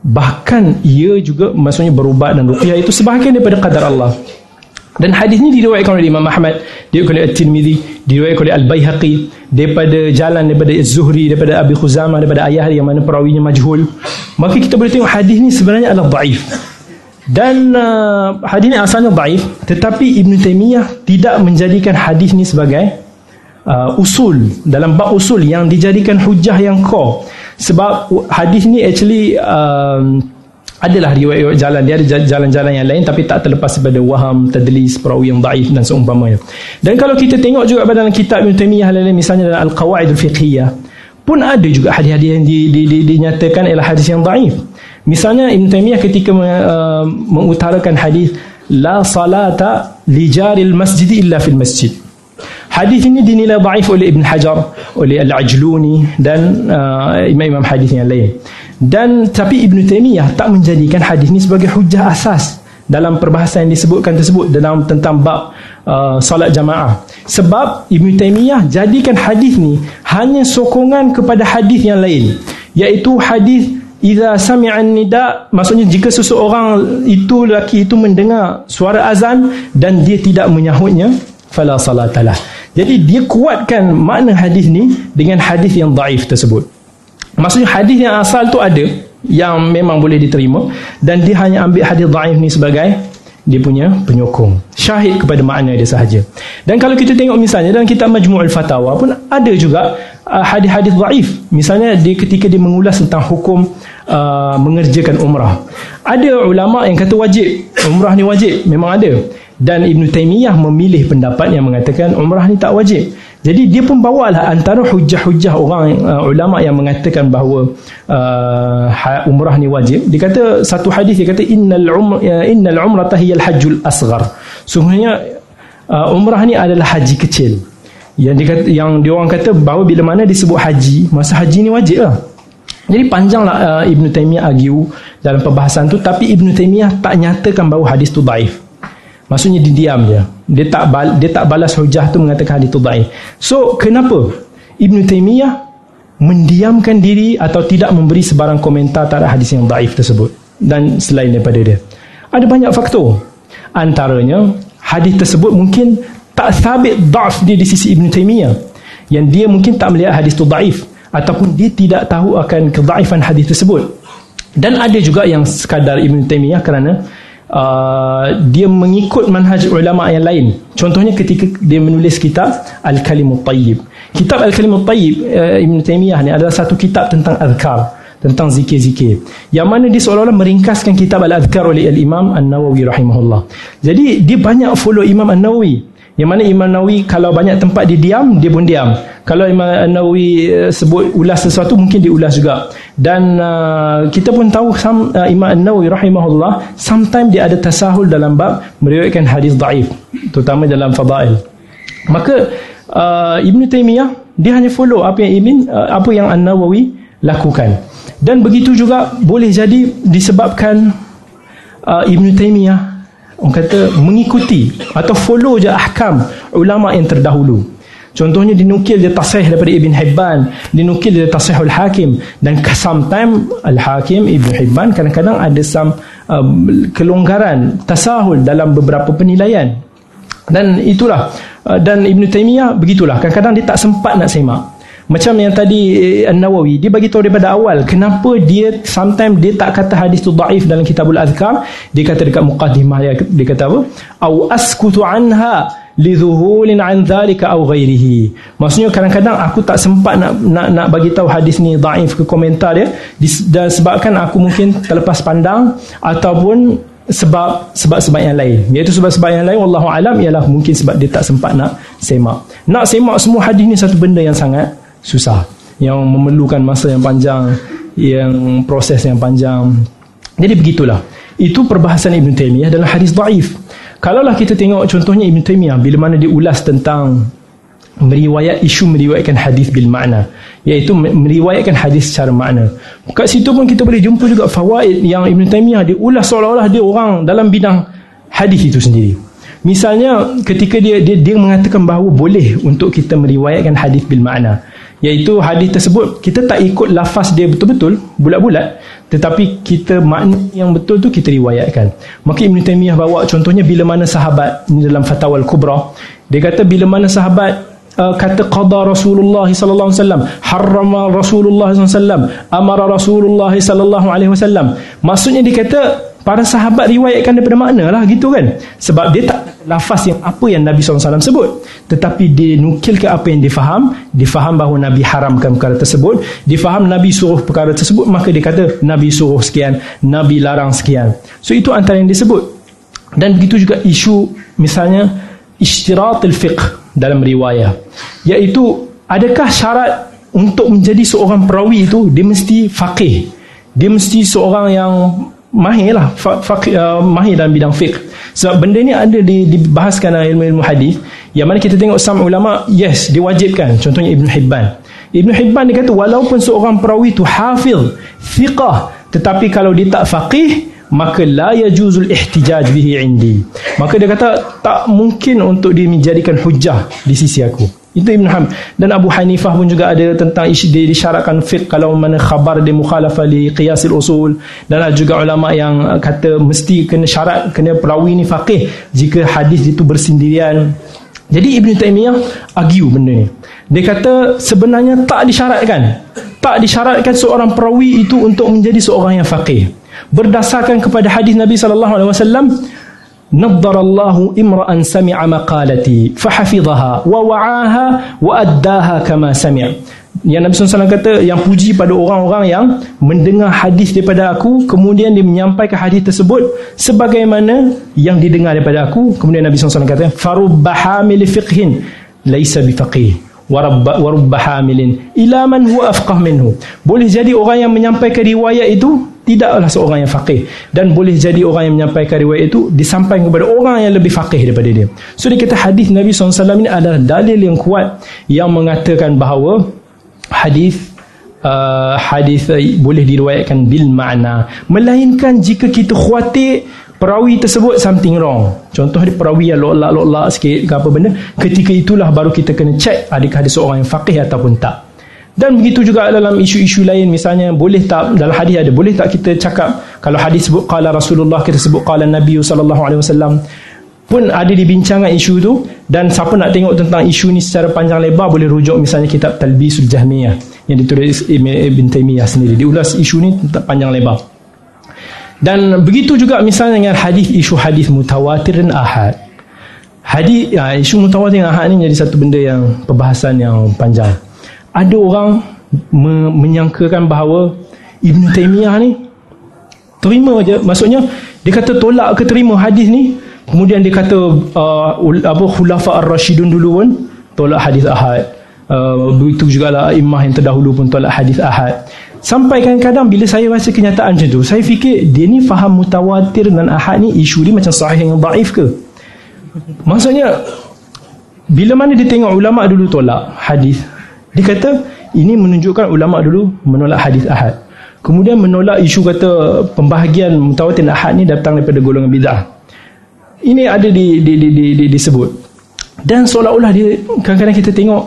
bahkan ia juga maksudnya berubat dan ruqyah itu sebahagian daripada qadar Allah. Dan hadis ini diriwayatkan oleh Imam Ahmad, diriwayatkan oleh At-Tirmizi, diriwayatkan oleh Al-Baihaqi daripada jalan daripada Az-Zuhri, daripada Abi Khuzamah, daripada ayah yang mana perawinya majhul. Maka kita boleh tengok hadis ini sebenarnya adalah dhaif. Dan hadis ini asalnya dhaif, tetapi Ibn Taymiyah tidak menjadikan hadis ini sebagai usul dalam bab usul yang dijadikan hujah yang core. Sebab hadis ini actually adalah riwayat jalan, dia ada jalan-jalan yang lain, tapi tak terlepas daripada waham, tadlis, perawi yang daif dan seumpamanya. Dan kalau kita tengok juga dalam kitab Ibn Taymiyah lain, misalnya dalam Al-Qawaid Al-Fiqhiyah pun ada juga hadis-hadis yang dinyatakan ialah hadis yang daif. Misalnya Ibn Taymiyah ketika mengutarakan hadis la salata li jaril masjid illa fil masjid, hadis ini dinilai daif oleh Ibn Hajar, oleh Al-Ajluni dan imam-imam hadis yang lain. Dan tapi Ibn Taymiyah tak menjadikan hadis ini sebagai hujah asas dalam perbahasan yang disebutkan tersebut dalam tentang bab salat jamaah. Sebab Ibn Taymiyah jadikan hadis ni hanya sokongan kepada hadis yang lain, iaitu hadis idza sami'an nida, maksudnya jika seseorang itu lelaki itu mendengar suara azan dan dia tidak menyahutnya, fala salatalah. Jadi dia kuatkan makna hadis ni dengan hadis yang dhaif tersebut. Maksudnya hadis yang asal tu ada yang memang boleh diterima, dan dia hanya ambil hadis dhaif ni sebagai dia punya penyokong, syahid kepada makna dia sahaja. Dan kalau kita tengok misalnya dalam kitab Majmu'ul Fatawa pun ada juga hadis-hadis dhaif. Misalnya dia ketika dia mengulas tentang hukum mengerjakan umrah, ada ulama yang kata wajib, umrah ni wajib, memang ada. Dan Ibn Taymiyah memilih pendapat yang mengatakan umrah ni tak wajib. Jadi dia pun bawalah antara hujah-hujah orang ulama yang mengatakan bahawa umrah ni wajib. Dia kata satu hadis, dia kata innal umrata hiya al-hajjul asghar. Sungguhnya umrah ni adalah haji kecil. Yang diorang kata bahawa bila mana disebut haji, masa haji ni wajib lah. Jadi panjanglah Ibn Taymiyah argue dalam perbahasan tu, tapi Ibn Taymiyah tak nyatakan bahawa hadis tu dhaif. Maksudnya dia diam je. Dia tak balas hujah tu mengatakan hadis tu dhaif. So kenapa Ibn Taymiyah mendiamkan diri atau tidak memberi sebarang komentar terhadap hadis yang dhaif tersebut? Dan selain daripada dia, ada banyak faktor. Antaranya hadis tersebut mungkin tak sabit dhaif dia di sisi Ibn Taymiyah, yang dia mungkin tak melihat hadis tu dhaif, ataupun dia tidak tahu akan kedhaifan hadis tersebut. Dan ada juga yang sekadar Ibn Taymiyah kerana dia mengikut manhaj ulama' yang lain. Contohnya ketika dia menulis kitab Al-Kalimut Tayyib. Kitab Al-Kalimut Tayyib Ibn Taymiyah ni adalah satu kitab tentang azkar, tentang zikir-zikir, yang mana dia seolah-olah meringkaskan kitab Al-Azkar oleh Al-Imam An-Nawawi rahimahullah. Jadi dia banyak follow Imam An-Nawawi, yang mana Imam Nawawi kalau banyak tempat dia diam, dia pun diam. Kalau Imam Nawawi sebut ulas sesuatu, mungkin dia ulas juga. Dan kita pun tahu Imam Nawawi rahimahullah sometimes dia ada tasahul dalam bab meriwayatkan hadis dhaif, terutama dalam fadail. Maka Ibn Taymiyah dia hanya follow apa yang An-Nawawi lakukan. Dan begitu juga boleh jadi disebabkan Ibn Taymiyah orang kata mengikuti atau follow je ahkam ulama' yang terdahulu. Contohnya dinukil je tasih daripada Ibn Hibban, dinukil je tasihul Hakim. Dan sometimes Al-Hakim, Ibn Hibban kadang-kadang ada kelonggaran, tasahul dalam beberapa penilaian. Dan itulah, dan Ibn Taymiyah begitulah, kadang-kadang dia tak sempat nak semak. Macam yang tadi An-Nawawi dia bagi tahu daripada awal kenapa dia sometimes dia tak kata hadis tu dhaif dalam Kitabul Azkar. Dia kata dekat muqaddimah dia kata apa? Au askutu anha li dhuhulin an dhalika au ghairihi. Maksudnya kadang-kadang aku tak sempat nak bagi tahu hadis ni dhaif ke komentar dia, disebabkan aku mungkin terlepas pandang ataupun sebab-sebab yang lain. Iaitu sebab-sebab yang lain wallahu alam ialah mungkin sebab dia tak sempat nak semak. Nak semak semua hadis ni satu benda yang sangat susah, yang memerlukan masa yang panjang, yang proses yang panjang. Jadi begitulah, itu perbahasan Ibn Taymiyah dalam hadis dhaif. Kalaulah kita tengok contohnya Ibn Taymiyah bila mana dia ulas tentang meriwayatkan hadis bil makna, iaitu meriwayatkan hadis secara makna. Kat situ pun kita boleh jumpa juga fawaid yang Ibn Taymiyah dia ulas seolah-olah dia orang dalam bidang hadis itu sendiri. Misalnya ketika dia mengatakan bahawa boleh untuk kita meriwayatkan hadis bil makna, iaitu hadis tersebut kita tak ikut lafaz dia betul-betul bulat-bulat, tetapi kita makna yang betul tu kita riwayatkan. Maka Ibn Taymiyah bawa contohnya bila mana sahabat dalam Fatawa Al-Kubra, dia kata bila mana sahabat kata qada Rasulullah sallallahu alaihi wasallam, harrama Rasulullah sallallahu alaihi wasallam, amara Rasulullah sallallahu alaihi wasallam. Maksudnya dia kata para sahabat riwayatkan daripada maknalah gitu kan. Sebab dia tak lafaz yang apa yang Nabi sallallahu alaihi wasallam sebut, tetapi dia nukil ke apa yang dia faham. Dia faham bahawa Nabi haramkan perkara tersebut, dia faham Nabi suruh perkara tersebut, maka dia kata Nabi suruh sekian, Nabi larang sekian. So itu antara yang disebut. Dan begitu juga isu misalnya ishtirat al-fiqh dalam riwayah, iaitu adakah syarat untuk menjadi seorang perawi itu dia mesti faqih, dia mesti seorang yang mahir lah, mahir dalam bidang fiqh. Sebab benda ni ada dibahaskan dalam ilmu-ilmu hadis, yang mana kita tengok sama ulama, yes, diwajibkan. Contohnya Ibn Hibban, Ibn Hibban dia kata walaupun seorang perawi itu hafiz, fiqah, tetapi kalau dia tak faqih maka la yajuzul ihtijaj bihi indi. Maka dia kata tak mungkin untuk dia menjadikan hujah di sisi aku. Itu Ibn Ham. Dan Abu Hanifah pun juga ada tentang dia disyaratkan fiqh kalau mana khabar dia mukhalafah li qiyasil usul. Dan ada juga ulama yang kata mesti kena syarat, kena perawi ni faqih jika hadis itu bersendirian. Jadi Ibn Taymiyah argue benda ni. Dia kata sebenarnya tak disyaratkan, tak disyaratkan seorang perawi itu untuk menjadi seorang yang faqih. Berdasarkan kepada hadis Nabi sallallahu alaihi wasallam, naddarallahu imra'an sami'a maqalati fahafidhaha wa wa'aha wa addaha kama sami'a. Yang Nabi SAW kata, yang puji pada orang-orang yang mendengar hadis daripada aku, kemudian dia menyampaikan hadis tersebut sebagaimana yang didengar daripada aku. Kemudian Nabi SAW kata, farubba hamil fiqhin laysa bifaqih wa rubba hamilin ila man huwa afqah minhu. Boleh jadi orang yang menyampaikan riwayat itu tidaklah seorang yang faqih, dan boleh jadi orang yang menyampaikan riwayat itu disampaikan kepada orang yang lebih faqih daripada dia. So dia kata hadis Nabi SAW ini adalah dalil yang kuat yang mengatakan bahawa hadis boleh diriwayatkan bil ma'na, melainkan jika kita khuatir perawi tersebut something wrong. Contoh dia perawi yang loklak-loklak sikit ke apa benda, ketika itulah baru kita kena cek adakah ada seorang yang faqih ataupun tak. Dan begitu juga dalam isu-isu lain, misalnya boleh tak dalam hadis ada, boleh tak kita cakap kalau hadis sebut qala Rasulullah, kita sebut qala Nabi sallallahu alaihi wasallam, pun ada dibincangan isu tu. Dan siapa nak tengok tentang isu ni secara panjang lebar boleh rujuk misalnya kitab Talbisul Jahmiyah yang ditulis Ibn Taymiyah sendiri, diulas isu ni panjang lebar. Dan begitu juga misalnya dengan hadis, isu hadis mutawatir dan ahad. Hadis isu mutawatir dan ahad ni menjadi satu benda yang perbahasan yang panjang. Ada orang menyangkakan bahawa Ibn Taymiyah ni terima je, maksudnya dia kata tolak ke terima hadis ni. Kemudian dia kata khulafa ar-rasyidun dulu pun tolak hadis ahad, begitu juga lah imam yang terdahulu pun tolak hadis ahad. Sampai kadang-kadang bila saya baca kenyataan macam tu, saya fikir dia ni faham mutawatir dan ahad ni isu dia macam sahih dengan daif ke. Maksudnya bila mana dia tengok ulama dulu tolak hadis, dia kata ini menunjukkan ulama dulu menolak hadis ahad, kemudian menolak isu kata pembahagian mutawatir dan ahad ni datang daripada golongan bid'ah. Ini ada disebut. Dan seolah-olah dia, kadang-kadang kita tengok,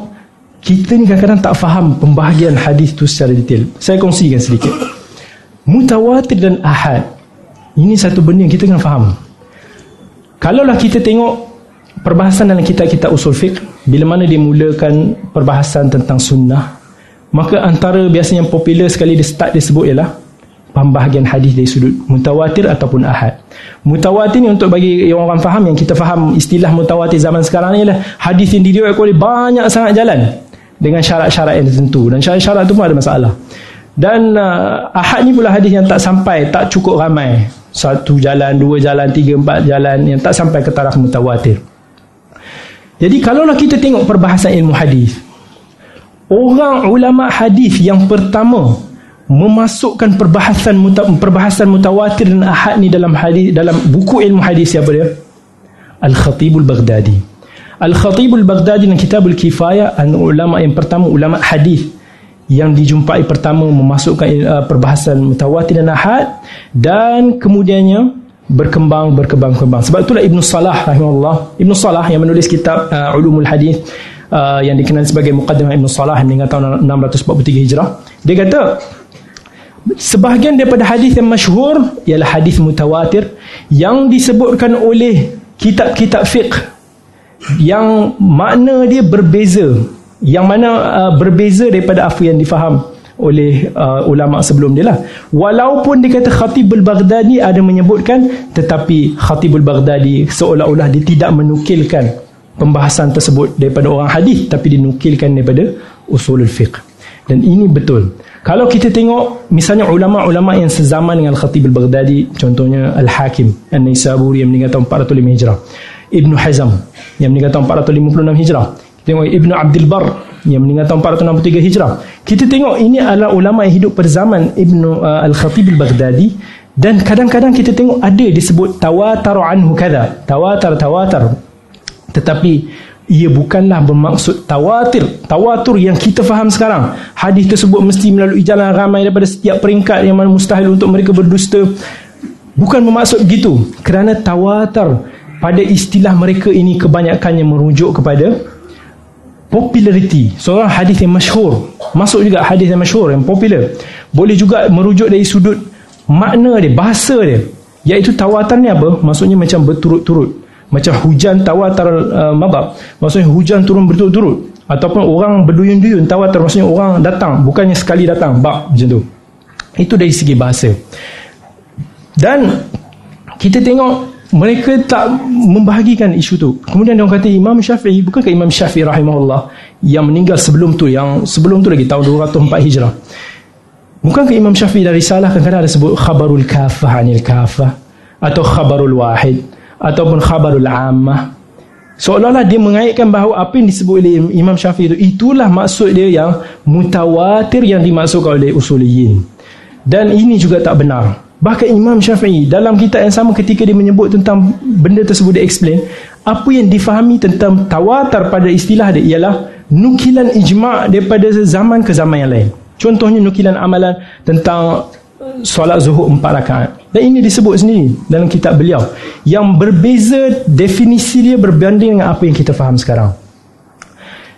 kita ni kadang-kadang tak faham pembahagian hadis tu secara detail. Saya kongsikan sedikit. Mutawatir dan ahad, ini satu benda yang kita kena faham. Kalaulah kita tengok perbahasan dalam kitab-kitab usul fiqh, bila mana dia mulakan perbahasan tentang sunnah, maka antara biasanya popular sekali dia start, dia sebut ialah pembahagian hadis dari sudut mutawatir ataupun ahad. Mutawatir ni untuk bagi orang faham, yang kita faham istilah mutawatir zaman sekarang ni ialah hadis yang diriwayatkan oleh banyak sangat jalan dengan syarat-syarat yang tertentu, dan syarat-syarat tu pun ada masalah. Dan ahad ni pula hadis yang tak sampai, tak cukup ramai, satu jalan, dua jalan, tiga, empat jalan, yang tak sampai ke taraf mutawatir. Jadi kalaulah kita tengok perbahasan ilmu hadis, orang ulama hadis yang pertama memasukkan perbahasan mutawatir dan ahad ni dalam hadis, dalam buku ilmu hadis, siapa dia? Al-Khatib Al-Baghdadi. Al-Khatib Al-Baghdadi dalam Kitab Al-Kifayah, ulama yang pertama, ulama hadis yang dijumpai pertama memasukkan perbahasan mutawatir dan ahad, dan kemudiannya berkembang. Sebab itulah Ibn Salah rahimahullah, Ibn Salah yang menulis kitab Ulumul Hadis, yang dikenal sebagai Muqaddimah Ibn Salah meninggal tahun 643 Hijrah. Dia kata sebahagian daripada hadis yang masyhur ialah hadis mutawatir yang disebutkan oleh kitab-kitab fiqh yang makna dia berbeza, yang mana berbeza daripada apa yang difaham oleh ulama sebelum dia lah. Walaupun dia kata Khatibul Baghdadi ada menyebutkan, tetapi Khatibul Baghdadi seolah-olah dia tidak menukilkan pembahasan tersebut daripada orang hadis, tapi dinukilkan daripada usulul fiqh. Dan ini betul. Kalau kita tengok misalnya ulama-ulama yang sezaman dengan Al-Khatib Al-Baghdadi, contohnya Al-Hakim An-Naisaburi yang meninggal tahun 405 Hijrah, Ibn Hazm yang meninggal tahun 456 Hijrah, kita tengok Ibn Abdul Bar yang meninggal tahun 463 Hijrah. Kita tengok ini adalah ulama yang hidup pada zaman Ibn Al-Khatib Al-Baghdadi, dan kadang-kadang kita tengok ada disebut tawataru anhu kadha, tawatar, tetapi ia bukanlah bermaksud tawatur yang kita faham sekarang. Hadis tersebut mesti melalui jalan ramai daripada setiap peringkat yang mana mustahil untuk mereka berdusta. Bukan bermaksud begitu, kerana tawatur pada istilah mereka ini kebanyakannya merujuk kepada populariti. Seorang hadis yang masyhur, masuk juga hadis yang masyhur, yang popular, boleh juga merujuk dari sudut makna dia, bahasa dia, iaitu tawatur ni apa? Maksudnya macam berturut-turut, macam hujan tawatar mabab, maksudnya hujan turun berturut-turut, ataupun orang berduyun-duyun tawatar, maksudnya orang datang, bukannya sekali datang bab macam tu. Itu dari segi bahasa. Dan kita tengok mereka tak membahagikan isu tu. Kemudian dia kata Imam Syafi'i, bukankah Imam Syafi'i rahimahullah yang meninggal sebelum tu, yang sebelum tu lagi tahun 204 Hijrah, bukankah Imam Syafi'i dari risalah kadang-kadang ada sebut khabarul kafah anil kafah, atau khabarul wahid, ataupun khabarul ammah, seolah-olah dia mengaitkan bahawa apa yang disebut oleh Imam Syafi'i itu, itulah maksud dia yang mutawatir yang dimaksudkan oleh usuliyin. Dan ini juga tak benar. Bahkan Imam Syafi'i dalam kitab yang sama, ketika dia menyebut tentang benda tersebut, dia explain apa yang difahami tentang tawatar pada istilah dia ialah nukilan ijma' daripada zaman ke zaman yang lain. Contohnya nukilan amalan tentang solat zuhur 4 rakaat, dan ini disebut sendiri dalam kitab beliau, yang berbeza definisi dia berbanding dengan apa yang kita faham sekarang.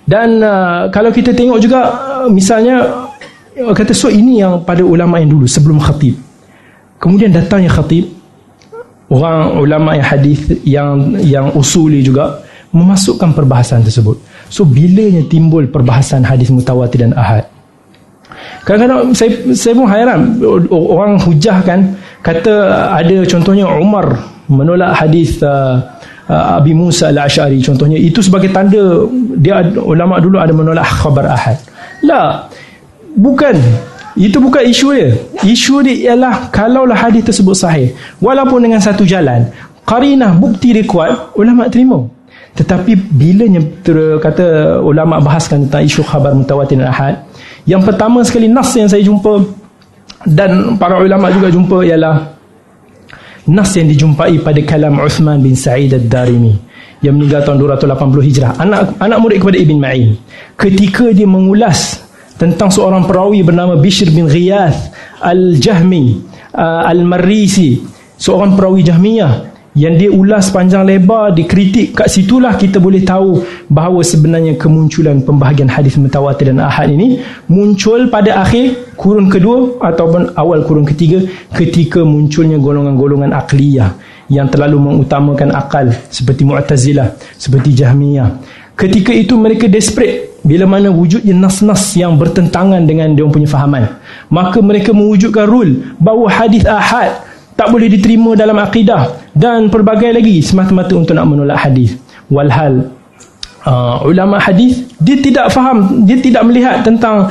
Dan kalau kita tengok juga misalnya kata ini yang pada ulama yang dulu sebelum khatib. Kemudian datangnya khatib, orang ulama yang hadis yang usuli juga memasukkan perbahasan tersebut. So bilanya timbul perbahasan hadis mutawatir dan ahad? Kadang-kadang saya pun hairan, orang hujahkan, kata ada contohnya Umar menolak hadis Abi Musa Al-Ash'ari contohnya, itu sebagai tanda dia ulama dulu ada menolak khabar ahad. La, bukan. Itu bukan isu dia. Isu dia ialah kalaulah hadis tersebut sahih, walaupun dengan satu jalan, qarinah bukti dia kuat, ulama terima. Tetapi bilanya kata ulama bahaskan tentang isu khabar mutawatir dan ahad, yang pertama sekali nas yang saya jumpa dan para ulama juga jumpa ialah nas yang dijumpai pada kalam Uthman bin Sa'id Ad-Darimi yang meninggal tahun 280 Hijrah, anak murid kepada Ibn Ma'in, ketika dia mengulas tentang seorang perawi bernama Bishr bin Ghiyath Al-Jahmi Al-Marrisi, seorang perawi Jahmiyah yang dia ulas panjang lebar, dikritik. Kat situlah kita boleh tahu bahawa sebenarnya kemunculan pembahagian hadis mutawatir dan ahad ini muncul pada akhir kurun kedua ataupun awal kurun ketiga, ketika munculnya golongan-golongan aqliyah yang terlalu mengutamakan akal, seperti Mu'tazilah, seperti Jahmiyah. Ketika itu mereka desperate bila mana wujudnya nas-nas yang bertentangan dengan dia punya fahaman, maka mereka mewujudkan rule bahawa hadis ahad tak boleh diterima dalam akidah dan pelbagai lagi, semata-mata untuk nak menolak hadis. Walhal ulama hadis dia tidak faham, dia tidak melihat tentang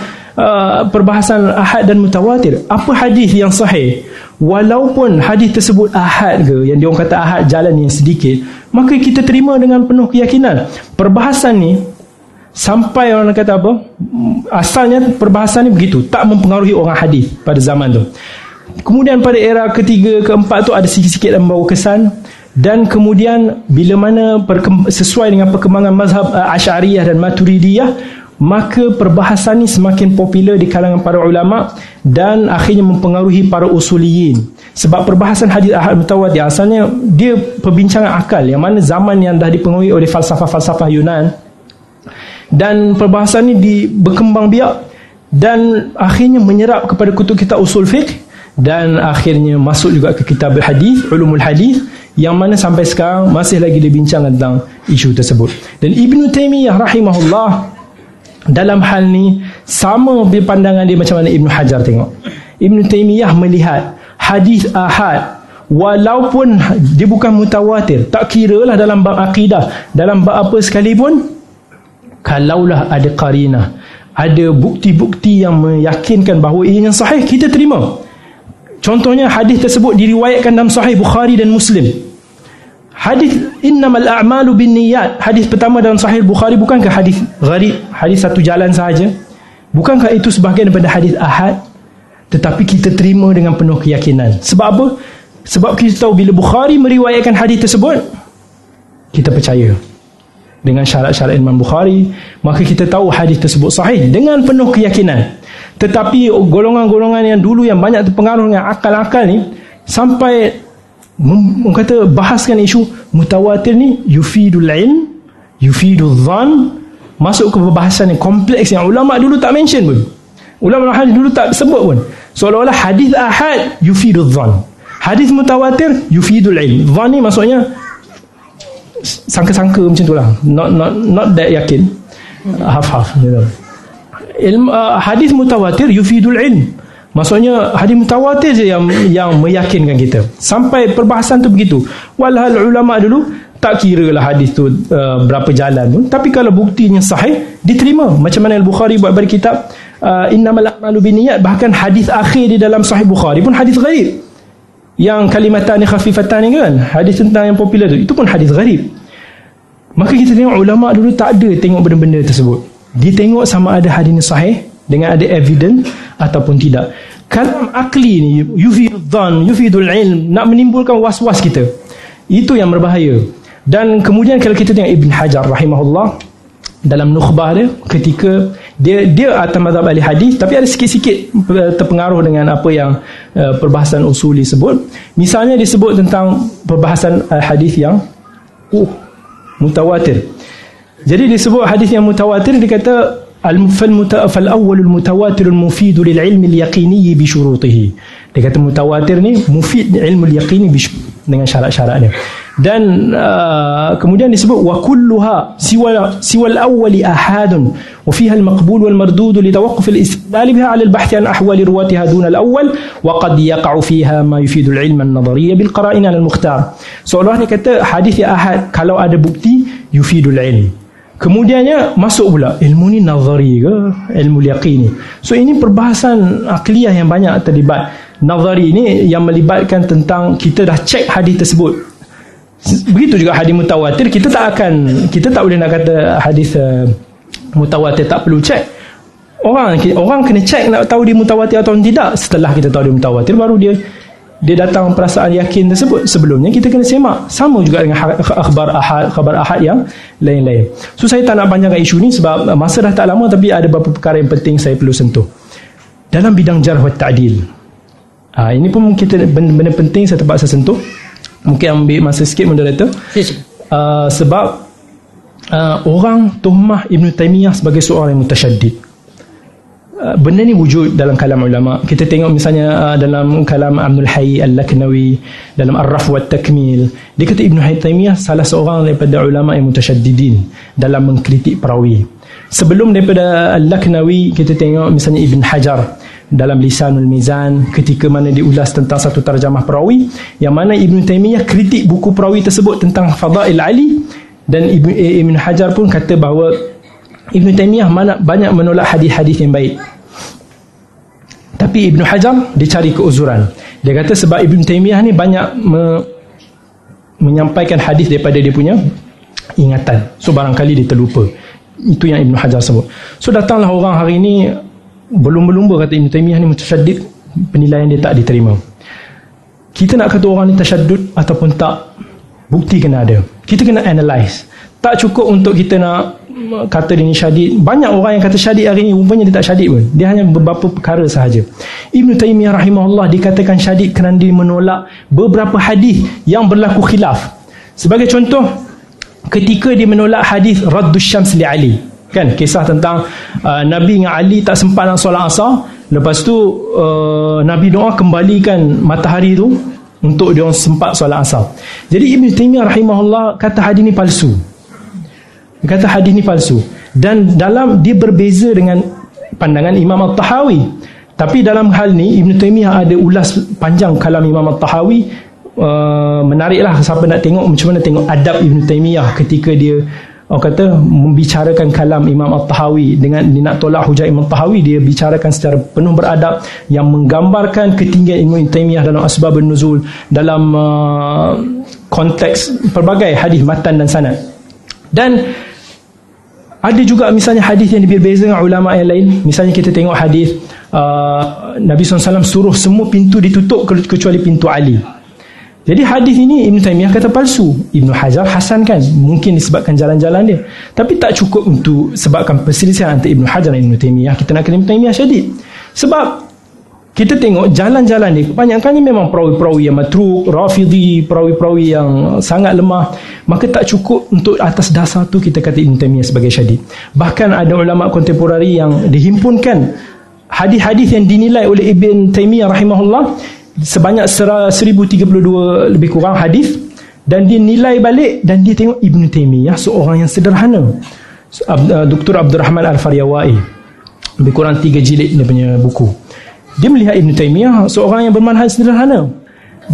perbahasan ahad dan mutawatir. Apa hadis yang sahih, walaupun hadis tersebut ahad ke, yang diorang kata ahad jalan yang sedikit, maka kita terima dengan penuh keyakinan. Perbahasan ni sampai orang kata apa, asalnya perbahasan ni begitu, tak mempengaruhi orang hadis pada zaman tu. Kemudian pada era ketiga, keempat tu ada sikit-sikit yang membawa kesan. Dan kemudian bila mana sesuai dengan perkembangan mazhab Asy'ariyah dan Maturidiyah, maka perbahasan ni semakin popular di kalangan para ulama dan akhirnya mempengaruhi para usuliyin. Sebab perbahasan hadis ahad mutawatir asalnya dia perbincangan akal, yang mana zaman yang dah dipengaruhi oleh falsafah-falsafah Yunan, dan perbahasan ini berkembang biak dan akhirnya menyerap kepada kutub kitab usul fiqh dan akhirnya masuk juga ke kitab hadis, ulumul hadis, yang mana sampai sekarang masih lagi dibincang tentang isu tersebut. Dan Ibn Taymiyah rahimahullah dalam hal ni sama pandangan dia macam mana Ibn Hajar tengok. Ibn Taymiyah melihat hadis ahad, walaupun dia bukan mutawatir, tak kiralah dalam bab akidah, dalam bab apa sekalipun, kalaulah ada qarinah, ada bukti-bukti yang meyakinkan bahawa ianya sahih, kita terima. Contohnya hadis tersebut diriwayatkan dalam Sahih Bukhari dan Muslim. Hadis innamal a'malu binniyat, hadis pertama dalam Sahih Bukhari, bukankah hadis gharib, hadis satu jalan sahaja? Bukankah itu sebahagian daripada hadis ahad? Tetapi kita terima dengan penuh keyakinan. Sebab apa? Sebab kita tahu bila Bukhari meriwayatkan hadis tersebut, kita percaya dengan syarat-syarat Imam Bukhari, maka kita tahu hadis tersebut sahih dengan penuh keyakinan. Tetapi golongan-golongan yang dulu yang banyak terpengaruh dengan akal-akal ni sampai kata bahaskan isu mutawatir ni yufidul ilm, yufidul dhan, masuk ke perbahasan yang kompleks yang ulama dulu tak mention pun. Ulama hadis dulu tak sebut pun. Seolah-olah hadis ahad yufidul dhan, hadis mutawatir yufidul ilm. Dhan ni maksudnya sangka-sangka macam itulah, not that yakin, half you know. Hadis mutawatir yufidul ilm, maksudnya hadis mutawatir je yang meyakinkan kita. Sampai perbahasan tu begitu. Walhal ulama dulu tak kira lah hadis tu berapa jalan pun, tapi kalau buktinya sahih diterima. Macam mana Al-Bukhari buat pada kitab innamal a'malu binniyat. Bahkan hadis akhir di dalam Sahih Bukhari pun hadis gharib, yang kalimatani khafifatani kan, hadis tentang yang popular tu, itu pun hadis gharib. Maka kita tengok ulama dulu tak ada tengok benda-benda tersebut. Ditengok sama ada hadisnya sahih dengan ada evidence ataupun tidak. Kalam akli ni yufidul dhan, yufidul ilm, nak menimbulkan was-was kita. Itu yang berbahaya. Dan kemudian kalau kita tengok Ibn Hajar rahimahullah dalam nukhbah dia, ketika dia atas mazhab ahli hadis, tapi ada sikit-sikit terpengaruh dengan apa yang perbahasan usuli sebut. Misalnya disebut tentang perbahasan hadis yang mutawatir. Jadi disebut hadis yang mutawatir, dikata fal-awwalul mutawatirul mufidu lil-ilmi al-yaqini bi syurutihi. Dikata mutawatir ni mufid ilmu al-yaqini dengan syarat-syaratnya. Dan kemudian disebut wa kulluha siwal awwali ahadun wa fiha al-maqbul wal mardud li tawaqquf al-istidlal biha 'ala al-bahth an ahwali ruwatiha dun al-awwal wa qad yaqa'u fiha ma yufidu al-ilm an-nadhariyya bil qara'in al-mukhtar. Seolah-olah dikata hadis yang ahad kalau ada bukti yufidul ilm. Kemudiannya masuk pula ilmu ni nazari ke ilmu yaqini. So ini perbahasan akliyah yang banyak terlibat. Nazari ni yang melibatkan tentang kita dah cek hadis tersebut. Begitu juga hadis mutawatir, kita tak boleh nak kata hadis mutawatir tak perlu cek. Orang kena cek nak tahu dia mutawatir atau tidak. Setelah kita tahu dia mutawatir, baru dia datang perasaan yakin tersebut. Sebelumnya kita kena semak. Sama juga dengan khabar ahad yang lain-lain. So saya tak nak panjangkan isu ni sebab masa dah tak lama, tapi ada beberapa perkara yang penting saya perlu sentuh dalam bidang jarh wa ta'dil. Ini pun kita benda penting saya terpaksa sentuh. Mungkin ambil masa sikit moderator. Sebab orang tuhmah Ibn Taymiyah sebagai seorang yang mutasyaddid. Benda ni wujud dalam kalam ulama. Kita tengok misalnya dalam kalam Abdul Hayy Al-Laknawi, dalam Ar-Raf wa Takmil, dia kata Ibn Taymiyah salah seorang daripada ulama yang mutasyaddidin dalam mengkritik perawi. Sebelum daripada Al-Laknawi, kita tengok misalnya Ibn Hajar dalam Lisanul Mizan, ketika mana diulas tentang satu terjemah perawi yang mana Ibn Taymiyah kritik buku perawi tersebut tentang Fadail Ali, dan Ibn Hajar pun kata bahawa Ibn Taymiyah banyak menolak hadis-hadis yang baik. Tapi Ibn Hajar dia cari keuzuran. Dia kata sebab Ibn Taymiyah ni banyak menyampaikan hadis daripada dia punya ingatan. So barangkali dia terlupa. Itu yang Ibn Hajar sebut. So datanglah orang hari ni berlumba-lumba kata Ibn Taymiyah ni mutasyaddid, penilaian dia tak diterima. Kita nak kata orang ni tasyaddud ataupun tak, bukti kena ada. Kita kena analyse. Tak cukup untuk kita nak kata dia ni syadid. Banyak orang yang kata syadid hari ni, rupanya dia tak syadid pun. Dia hanya beberapa perkara sahaja. Ibn Taymiyah rahimahullah dikatakan syadid kerana dia menolak beberapa hadis yang berlaku khilaf. Sebagai contoh, ketika dia menolak hadis Raddus Syams li Ali, Kan, kisah tentang Nabi dengan Ali tak sempat nak solat asar. Lepas tu Nabi doa kembalikan matahari tu untuk dia orang sempat solat asar. Jadi Ibn Taymiyah rahimahullah kata hadis ni palsu. Dia kata hadis ni palsu. Dan dalam dia berbeza dengan pandangan Imam At-Tahawi. Tapi dalam hal ni Ibn Taymiyah ada ulas panjang kalam Imam At-Tahawi. Menariklah siapa nak tengok macam mana tengok adab Ibn Taymiyah ketika dia orang kata membicarakan kalam Imam At-Tahawi. Dengan dia nak tolak hujah Imam At-Tahawi, dia bicarakan secara penuh beradab, yang menggambarkan ketinggian ilmu Ibn Taymiyah dalam Asbabun Nuzul, dalam konteks pelbagai hadis matan dan sanad. Dan ada juga misalnya hadis yang berbeza dengan ulama yang lain. Misalnya kita tengok hadis Nabi SAW suruh semua pintu ditutup kecuali pintu Ali. Jadi hadis ini Ibn Taymiyah kata palsu. Ibn Hajar hasankan, mungkin disebabkan jalan-jalan dia. Tapi tak cukup untuk sebabkan perselisihan antara Ibn Hajar dan Ibn Taymiyah. Kita nak kena Ibn Taymiyah syadid. Sebab kita tengok jalan-jalan dia, kebanyakannya memang perawi-perawi yang matruk, rafidhi, perawi-perawi yang sangat lemah. Maka tak cukup untuk atas dasar tu kita kata Ibn Taymiyah sebagai syadid. Bahkan ada ulama kontemporari yang dihimpunkan hadis-hadis yang dinilai oleh Ibn Taymiyah rahimahullah sebanyak 1032 lebih kurang hadis, dan dia nilai balik dan dia tengok Ibn Taymiyah seorang yang sederhana. Dr. Abdul Rahman Al-Faryawai, lebih kurang 3 jilid dia punya buku. Dia melihat Ibn Taymiyah seorang yang bermanhaj sederhana,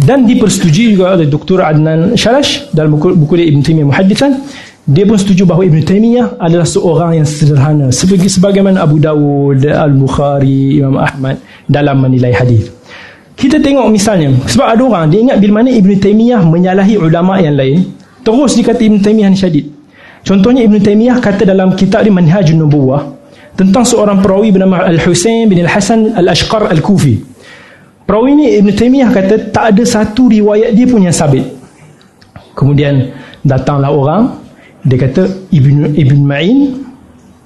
dan dipersetujui juga oleh Dr. Adnan Sharash dalam buku dia Ibn Taymiyah Muhaddithan. Dia pun setuju bahawa Ibn Taymiyah adalah seorang yang sederhana, sebagaimana Abu Dawud, Al-Bukhari, Imam Ahmad dalam menilai hadis. Kita tengok misalnya, sebab ada orang dia ingat bila mana Ibn Taymiyah menyalahi ulama' yang lain, terus dikata Ibn Taymiyah ni syadid. Contohnya Ibn Taymiyah kata dalam kitab dia Manhajun Nubuwah tentang seorang perawi bernama Al-Husain bin Al-Hasan Al-Ashqar Al-Kufi. Perawi ni Ibn Taymiyah kata tak ada satu riwayat dia pun yang sabit. Kemudian datanglah orang, dia kata Ibn Ma'in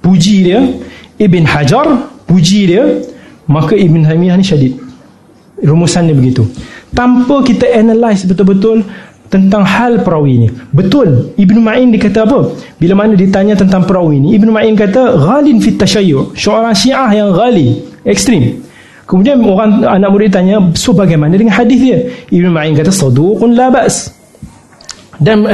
puji dia, Ibn Hajar puji dia, maka Ibn Taymiyah ni syadid. Rumusannya begitu, tanpa kita analyse betul-betul tentang hal perawi ini. Betul, Ibn Ma'in dikata apa? Bila mana ditanya tentang perawi ini, Ibn Ma'in kata ghalin fit tashayyu', seorang Syiah yang ghali, ekstrim. Kemudian orang anak murid tanya, so bagaimana dengan hadis dia? Ibn Ma'in kata saduqun la ba's. Dan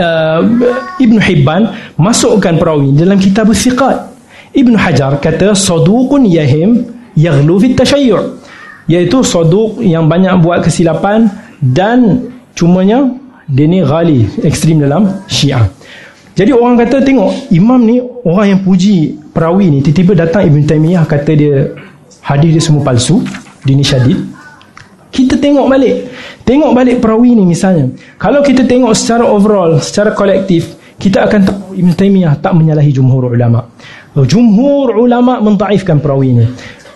Ibn Hibban masukkan perawi dalam kitab Thiqat. Ibn Hajar kata saduqun yahim yaghlu fit tashayyu', iaitu saduq yang banyak buat kesilapan dan cumanya dia ni ghali, ekstrim dalam Syiah. Jadi orang kata tengok imam ni, orang yang puji perawi ni, tiba-tiba datang Ibn Taymiyah kata dia hadis dia semua palsu, dia ni syadid. Kita tengok balik perawi ni misalnya. Kalau kita tengok secara overall, secara kolektif, kita akan tahu Ibn Taymiyah tak menyalahi jumhur ulama. Jumhur ulama mentaifkan perawi ni.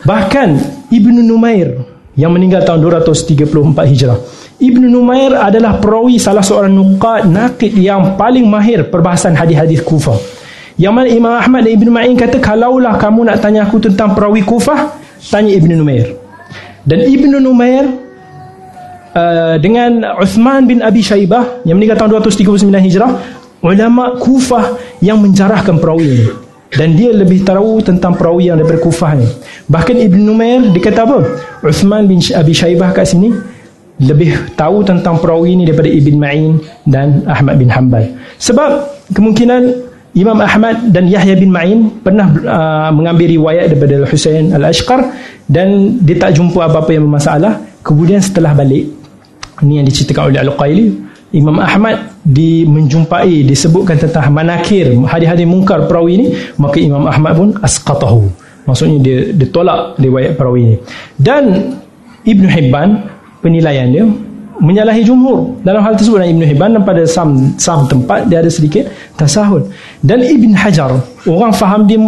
Bahkan Ibnu Numair yang meninggal tahun 234 Hijrah, Ibnu Numair adalah perawi, salah seorang nuqad naqid yang paling mahir perbahasan hadis-hadis Kufah. Yang mana Imam Ahmad dan Ibnu Ma'in kata, kalaulah kamu nak tanya aku tentang perawi Kufah, tanya Ibnu Numair. Dan Ibnu Numair dengan Uthman bin Abi Shaybah yang meninggal tahun 239 Hijrah, ulama Kufah yang menjarahkan perawi ini. Dan dia lebih tahu tentang perawi yang daripada Kufah ni. Bahkan Ibn Numair dikata apa? Uthman bin Abi Shaybah kat sini lebih tahu tentang perawi ni daripada Ibn Ma'in dan Ahmad bin Hanbal. Sebab kemungkinan Imam Ahmad dan Yahya bin Ma'in pernah mengambil riwayat daripada Husain Al-Ashqar, dan dia tak jumpa apa-apa yang bermasalah. Kemudian setelah balik, ini yang diceritakan oleh Al-Qaili, Imam Ahmad menjumpai disebutkan tentang manakir, hadis-hadis mungkar perawi ini, maka Imam Ahmad pun asqatahu, maksudnya dia tolak riwayat perawi ini. Dan Ibn Hibban penilaian dia menyalahi jumhur dalam hal tersebut, dan Ibn Hibban pada sam tempat dia ada sedikit tasahul. Dan Ibn Hajar orang faham dia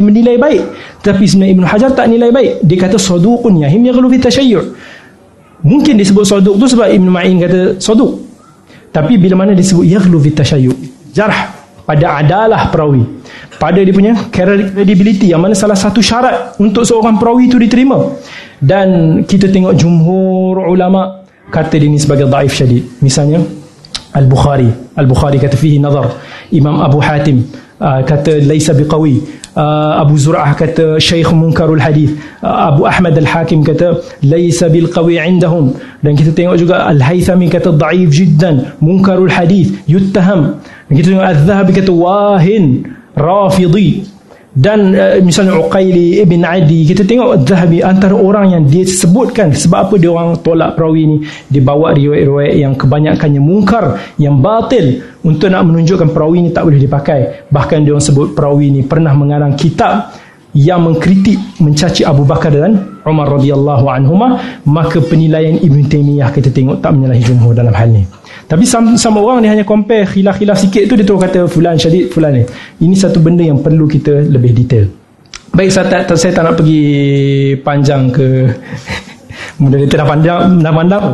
menilai baik, tapi sebenarnya Ibn Hajar tak nilai baik. Dia kata saduqun yahim yaghlu fi tashayyu'. Mungkin disebut saduq tu sebab Ibn Ma'in kata saduq. Tapi bila mana disebut yaghlu fi tashayyu', jarh pada adalah perawi, pada dia punya credibility, yang mana salah satu syarat untuk seorang perawi itu diterima. Dan kita tengok jumhur ulama kata dia ni sebagai dhaif syadid. Misalnya Al-Bukhari kata fihi nazar. Imam Abu Hatim kata laisa biqawi. Abu Zur'ah kata Syekh Munkarul Hadith, Abu Ahmad Al-Hakim kata laisa bil qawi indahum. Dan kita tengok juga Al-Haythami kata da'if jiddan, Munkarul Hadith, yuttaham. Dan kita tengok Al-Zahabi kata wahin, rafidhi. Dan misalnya Uqaili Ibn Adi, kita tengok Al-Zahabi antara orang yang dia sebutkan sebab apa dia orang tolak perawi ni, dia bawa riwayat-riwayat yang kebanyakannya mungkar, yang batil, untuk nak menunjukkan perawi ni tak boleh dipakai. Bahkan dia orang sebut perawi ni pernah mengarang kitab yang mengkritik, mencaci Abu Bakar dan Umar radhiyallahu anhuma. Maka penilaian Ibn Taymiyah kita tengok tak menyalahi jumhur dalam hal ni. Tapi sama orang dia hanya compare khilaf-khilaf sikit tu, dia terus kata fulan syadid, fulan ni. Ini satu benda yang perlu kita lebih detail. Baik, saya tak nak pergi panjang ke moderator dah pandang.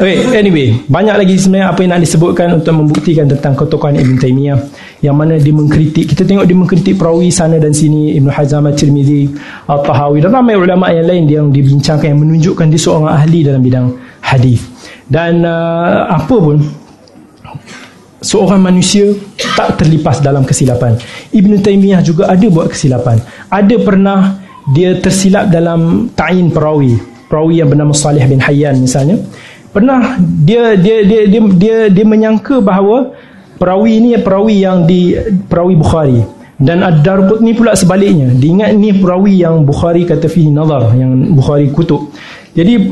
Okay, anyway, banyak lagi sebenarnya apa yang nak disebutkan untuk membuktikan tentang ketokohan Ibn Taymiyah, yang mana dia mengkritik. Kita tengok dia mengkritik perawi sana dan sini, Ibn Hazm, At-Tirmizi, At-Tahawi dan ramai ulama yang lain yang dibincangkan, yang menunjukkan dia seorang ahli dalam bidang hadis. Dan apa pun, seorang manusia tak terlepas dalam kesilapan. Ibn Taymiyah juga ada buat kesilapan. Ada pernah dia tersilap dalam ta'in perawi yang bernama Salih bin Hayyan misalnya. Pernah dia menyangka bahawa perawi ini perawi yang di perawi Bukhari, dan Ad-Darqutni pula sebaliknya, diingat ni perawi yang Bukhari kata fihi nazar, yang Bukhari kutub. Jadi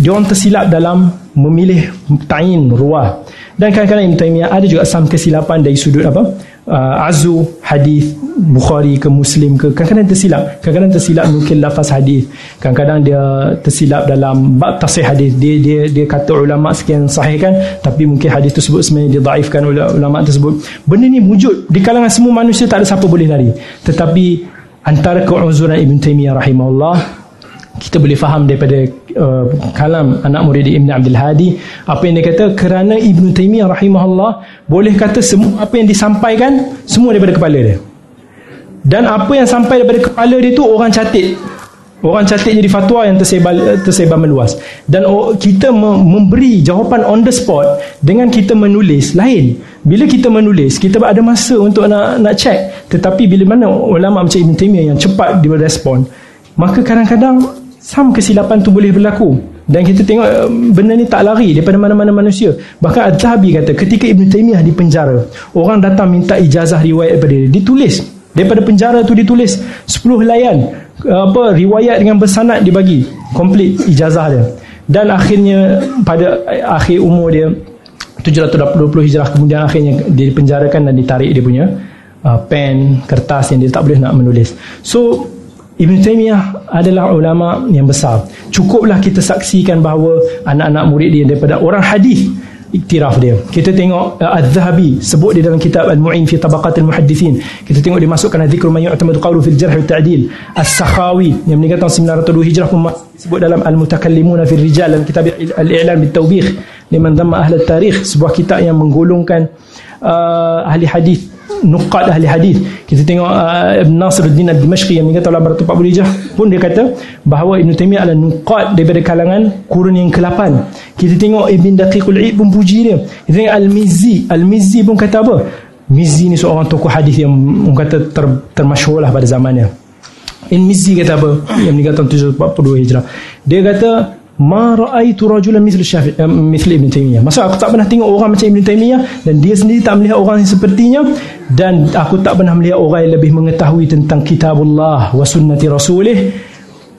dia orang tersilap dalam memilih ta'in ruwah. Dan kadang-kadang Ibn Taymiyah ada juga sam kesilapan dari sudut azu hadis Bukhari ke Muslim ke, kadang-kadang tersilap mungkin lafaz hadis, kadang-kadang dia tersilap dalam bab tasih hadis. Dia kata ulama sekian sahihkan, tapi mungkin hadis tersebut sebenarnya didaifkan oleh ulama tersebut. Benda ni wujud di kalangan semua manusia, tak ada siapa boleh lari. Tetapi antara keuzuran Ibn Taymiyah rahimahullah, kita boleh faham daripada kalam anak murid Ibn Abdul Hadi, apa yang dia kata, kerana Ibn Taymiyah rahimahullah boleh kata semua apa yang disampaikan semua daripada kepala dia, dan apa yang sampai daripada kepala dia tu orang catat jadi fatwa yang tersebar meluas. Dan kita memberi jawapan on the spot dengan kita menulis lain. Bila kita menulis, kita ada masa untuk nak check. Tetapi bila mana ulama macam Ibn Taymiyah yang cepat dia respon, maka kadang-kadang sama kesilapan tu boleh berlaku. Dan kita tengok benda ni tak lari daripada mana-mana manusia. Bahkan Al-Zahabi kata ketika Ibn Taymiyah di penjara, orang datang minta ijazah riwayat daripada dia, ditulis. Daripada penjara tu ditulis 10 halayan riwayat dengan bersanad, dibagi komplit ijazah dia. Dan akhirnya pada akhir umur dia 720 Hijrah, kemudian akhirnya dia dipenjarakan dan ditarik dia punya pen, kertas yang dia tak boleh nak menulis. So Ibn Taymiyah adalah ulama yang besar. Cukuplah kita saksikan bahawa anak-anak murid dia daripada orang hadis, iktiraf dia. Kita tengok Al-Zahabi sebut dia dalam kitab Al-Mu'in fi Tabaqatil Muhaddithin. Kita tengok dimasukkan Al-Dhikru Man Yu'tamadu Qawluhu fil Jarh wa Ta'dil. As-Sakhawi yang meninggal tahun 902 Hijrah pun sebut dalam Al-Mutakallimuna fil Rijal, dalam kitab Al-I'lan bit Tawbikh liman dhamma ahli tarikh, sebuah kitab yang menggolongkan ahli hadis, nuqad ahli hadis. Kita tengok Ibn Nasiruddin Ad-Dimashqi yang meninggal tahun 840 Hijrah pun dia kata bahawa Ibn Taymiyah adalah nuqad daripada kalangan kurun yang ke-8. Kita tengok Ibn Daqiqul Eid pun puji dia. Kita tengok Al-Mizzi pun kata apa? Mizzi ni seorang tokoh hadis yang kata termasyhur lah pada zamannya. Al-Mizzi kata apa? Yang meninggal tahun 742 Hijrah. Dia kata ma ra'aitu rajulan mithli Ibn Taymiyah. Maksud aku tak pernah tengok orang macam Ibn Taymiyah, dan dia sendiri tak melihat orang yang sepertinya, dan aku tak pernah melihat orang yang lebih mengetahui tentang kitabullah wa sunnati rasulih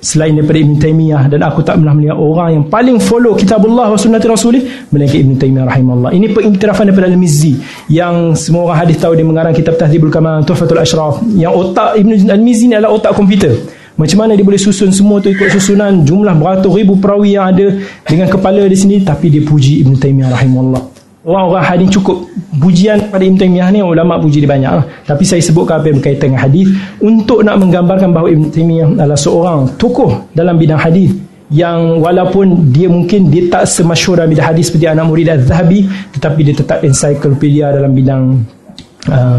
selain daripada Ibn Taymiyah, dan aku tak pernah melihat orang yang paling follow kitabullah wa sunnati rasulih melainkan Ibn Taymiyah rahimahullah. Ini pengiktirafan daripada Al-Mizzi, yang semua orang hadis tahu dia mengarang kitab Tahdzibul Kamal, Tuhfatul Ashraf, yang otak Ibn Al-Mizzi ni adalah otak komputer. Macam mana dia boleh susun semua tu ikut susunan jumlah beratus ribu perawi yang ada dengan kepala di sini, tapi dia puji Ibn Taymiyah rahimahullah. Orang-orang hadis cukup pujian pada Ibn Taymiyah ni, ulama puji dia banyak lah. Tapi saya sebutkan apa yang berkaitan dengan hadis untuk nak menggambarkan bahawa Ibn Taymiyah adalah seorang tokoh dalam bidang hadis, yang walaupun dia mungkin dia tak semasyhur dalam bidang hadis seperti anak murid Al-Zahabi, tetapi dia tetap ensiklopedia dalam bidang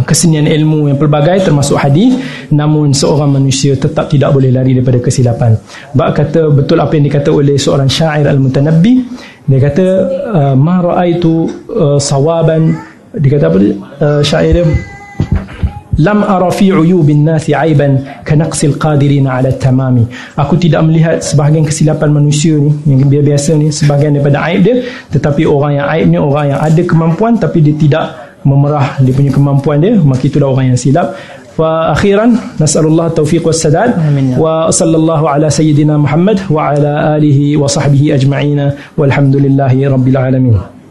kesenian ilmu yang pelbagai termasuk hadis. Namun seorang manusia tetap tidak boleh lari daripada kesilapan. Bak kata betul apa yang dikata oleh seorang syair Al-Mutanabbi. Dia kata ma ra'aitu sawaban, dia kata apa syair dia Lam ara fi uyubin nasi aiban kanaqsil qadirin ala tamami. Aku tidak melihat sebahagian kesilapan manusia ni yang biasa ni sebahagian daripada aib dia, tetapi orang yang aibnya orang yang ada kemampuan tapi dia tidak memerah dia punya kemampuan dia, maka itulah orang yang silap. Wa akhiran nasallallahu taufiq wassadad wa sallallahu ala sayyidina Muhammad wa ala alihi wa sahbihi ajma'ina walhamdulillahi rabbil alamin.